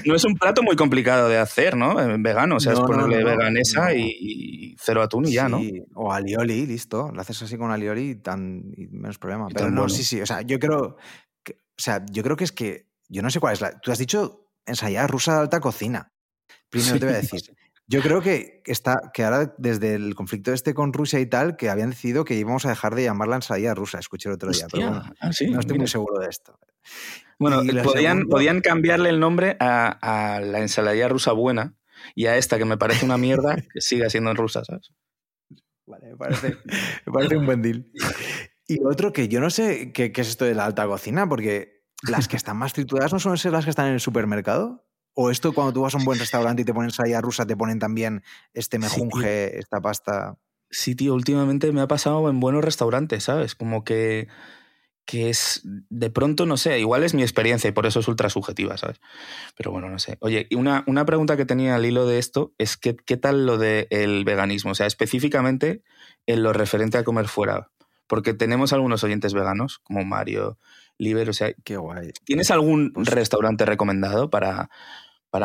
no es un plato muy complicado de hacer, ¿no? Vegano, o sea, es ponerle veganesa no. Y cero atún y ya, ¿no? O alioli, listo. Lo haces así con alioli y menos problema. Pero no, bueno. Sí. O sea, yo creo que es que yo no sé cuál es la... Tú has dicho... Ensalada rusa de alta cocina. Primero te voy a decir, Yo creo que ahora, desde el conflicto este con Rusia y tal, que habían decidido que íbamos a dejar de llamarla ensalada rusa, escuché el otro día. Hostia, pero bueno, ¿ah, sí? No estoy muy seguro de esto. Bueno, podían cambiarle el nombre a la ensalada rusa buena y a esta, que me parece una mierda, que siga siendo en rusa, ¿sabes? Vale, me parece un buen deal. Y otro que yo no sé qué es esto de la alta cocina, porque las que están más trituradas no suelen ser las que están en el supermercado. ¿O esto cuando tú vas a un buen restaurante y te ponen ensalada rusa, te ponen también este mejunje, sí, esta pasta? Sí, tío, últimamente me ha pasado en buenos restaurantes, ¿sabes? Como que es, de pronto, no sé, igual es mi experiencia y por eso es ultra subjetiva, ¿sabes? Pero bueno, no sé. Oye, y una pregunta que tenía al hilo de esto es que, ¿qué tal lo del veganismo? O sea, específicamente en lo referente a comer fuera. Porque tenemos algunos oyentes veganos, como Mario... Liber, o sea, qué guay. ¿Tienes algún restaurante recomendado para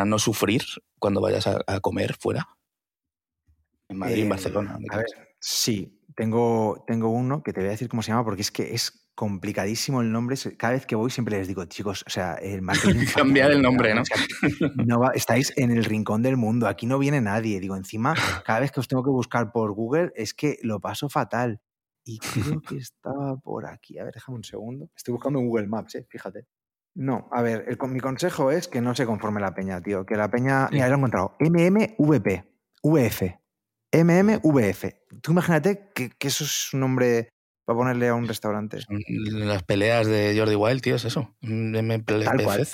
no sufrir cuando vayas a comer fuera? En Madrid, en Barcelona. A ver, sí, tengo uno que te voy a decir cómo se llama porque es que es complicadísimo el nombre. Cada vez que voy siempre les digo, chicos, o sea, el marketing... Cambiar el nombre, ¿no? O sea, estáis en el rincón del mundo, aquí no viene nadie. Digo, encima, cada vez que os tengo que buscar por Google es que lo paso fatal. Y creo que estaba por aquí. A ver, déjame un segundo. Estoy buscando en Google Maps, fíjate. No, a ver, mi consejo es que no se conforme la peña, tío. Que la peña... Mira, lo he encontrado. MMVF. Tú imagínate que eso es un nombre para ponerle a un restaurante. Las peleas de Jordi Wild, tío, es eso. Tal cual.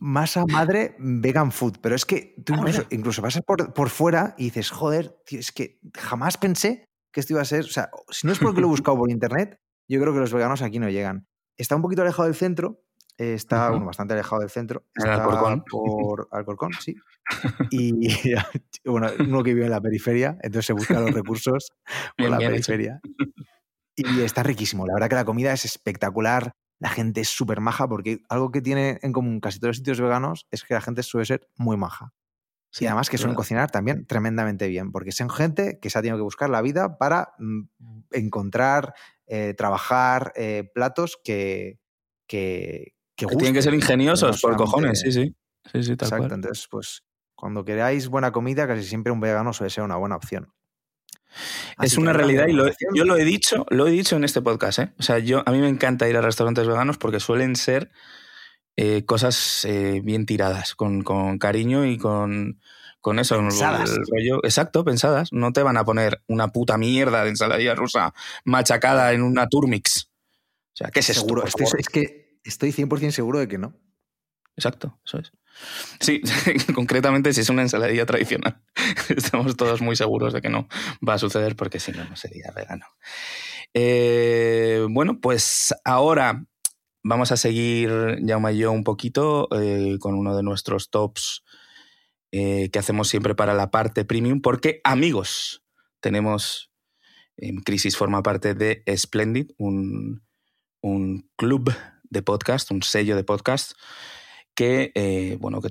Masa madre vegan food. Pero es que tú incluso pasas por fuera y dices, joder, tío, es que jamás pensé que esto iba a ser... O sea, si no es porque lo he buscado por internet, yo creo que los veganos aquí no llegan. Está un poquito alejado del centro, está bastante alejado del centro. Está Alcorcón. Por Alcorcón, sí. Y bueno, uno que vive en la periferia, entonces se busca los recursos por la periferia. Y está riquísimo. La verdad que la comida es espectacular, la gente es súper maja, porque algo que tiene en común casi todos los sitios veganos es que la gente suele ser muy maja. Sí, y además que suelen cocinar también tremendamente bien, porque son gente que se ha tenido que buscar la vida para encontrar, trabajar platos que tienen que ser ingeniosos, por cojones, sí, tal exacto, cual. Entonces, pues, cuando queráis buena comida, casi siempre un vegano suele ser una buena opción. Así es una realidad y yo lo he dicho en este podcast, ¿eh? O sea, a mí me encanta ir a restaurantes veganos porque suelen ser... cosas bien tiradas, con cariño y con eso. Pensadas. El rollo, exacto, pensadas. No te van a poner una puta mierda de ensalada rusa machacada en una turmix. O sea, ¿qué es esto? Seguro, es que estoy 100% seguro de que no. Exacto, eso es. Sí, concretamente si es una ensaladilla tradicional. Estamos todos muy seguros de que no va a suceder porque si no, no sería vegano. Bueno, pues ahora... Vamos a seguir, Jaume y yo, un poquito con uno de nuestros tops que hacemos siempre para la parte premium, porque, amigos, tenemos... En Crisis forma parte de Splendid, un club de podcast, un sello de podcast, que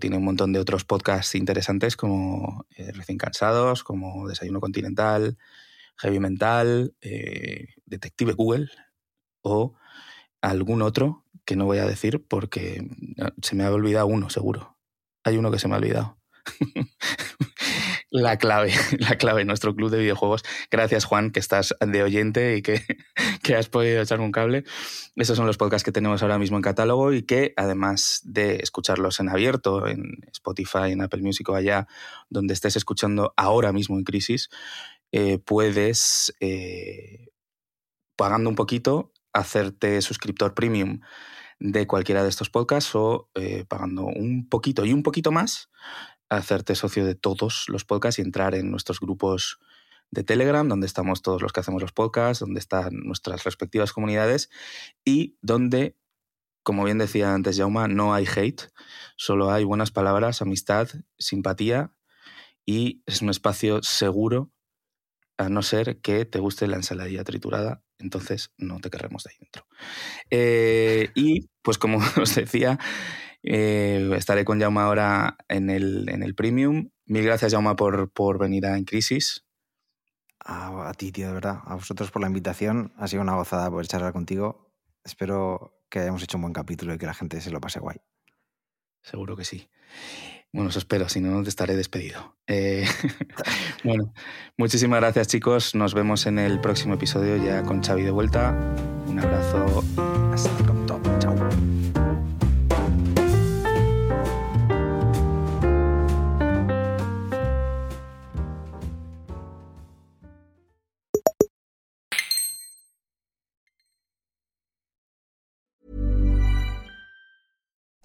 tiene un montón de otros podcasts interesantes como Recién Cansados, como Desayuno Continental, Heavy Mental, Detective Google o... algún otro que no voy a decir porque se me ha olvidado uno, seguro. Hay uno que se me ha olvidado. La clave, nuestro club de videojuegos. Gracias, Juan, que estás de oyente y que has podido echar un cable. Esos son los podcasts que tenemos ahora mismo en catálogo y que, además de escucharlos en abierto, en Spotify, en Apple Music o allá, donde estés escuchando ahora mismo En Crisis, puedes, pagando un poquito, hacerte suscriptor premium de cualquiera de estos podcasts o pagando un poquito y un poquito más, hacerte socio de todos los podcasts y entrar en nuestros grupos de Telegram, donde estamos todos los que hacemos los podcasts, donde están nuestras respectivas comunidades y donde, como bien decía antes Jaume, no hay hate, solo hay buenas palabras, amistad, simpatía y es un espacio seguro a no ser que te guste la ensaladilla triturada. Entonces no te querremos de ahí dentro. Y pues como os decía, estaré con Jaume ahora en el Premium. Mil gracias, Jaume, por venir a En Crisis. A ti, tío, de verdad. A vosotros por la invitación. Ha sido una gozada poder charlar contigo. Espero que hayamos hecho un buen capítulo y que la gente se lo pase guay. Seguro que sí. Bueno, eso espero, si no, te estaré despedido. Bueno, muchísimas gracias, chicos. Nos vemos en el próximo episodio ya con Xavi de vuelta. Un abrazo. Hasta pronto. Chao.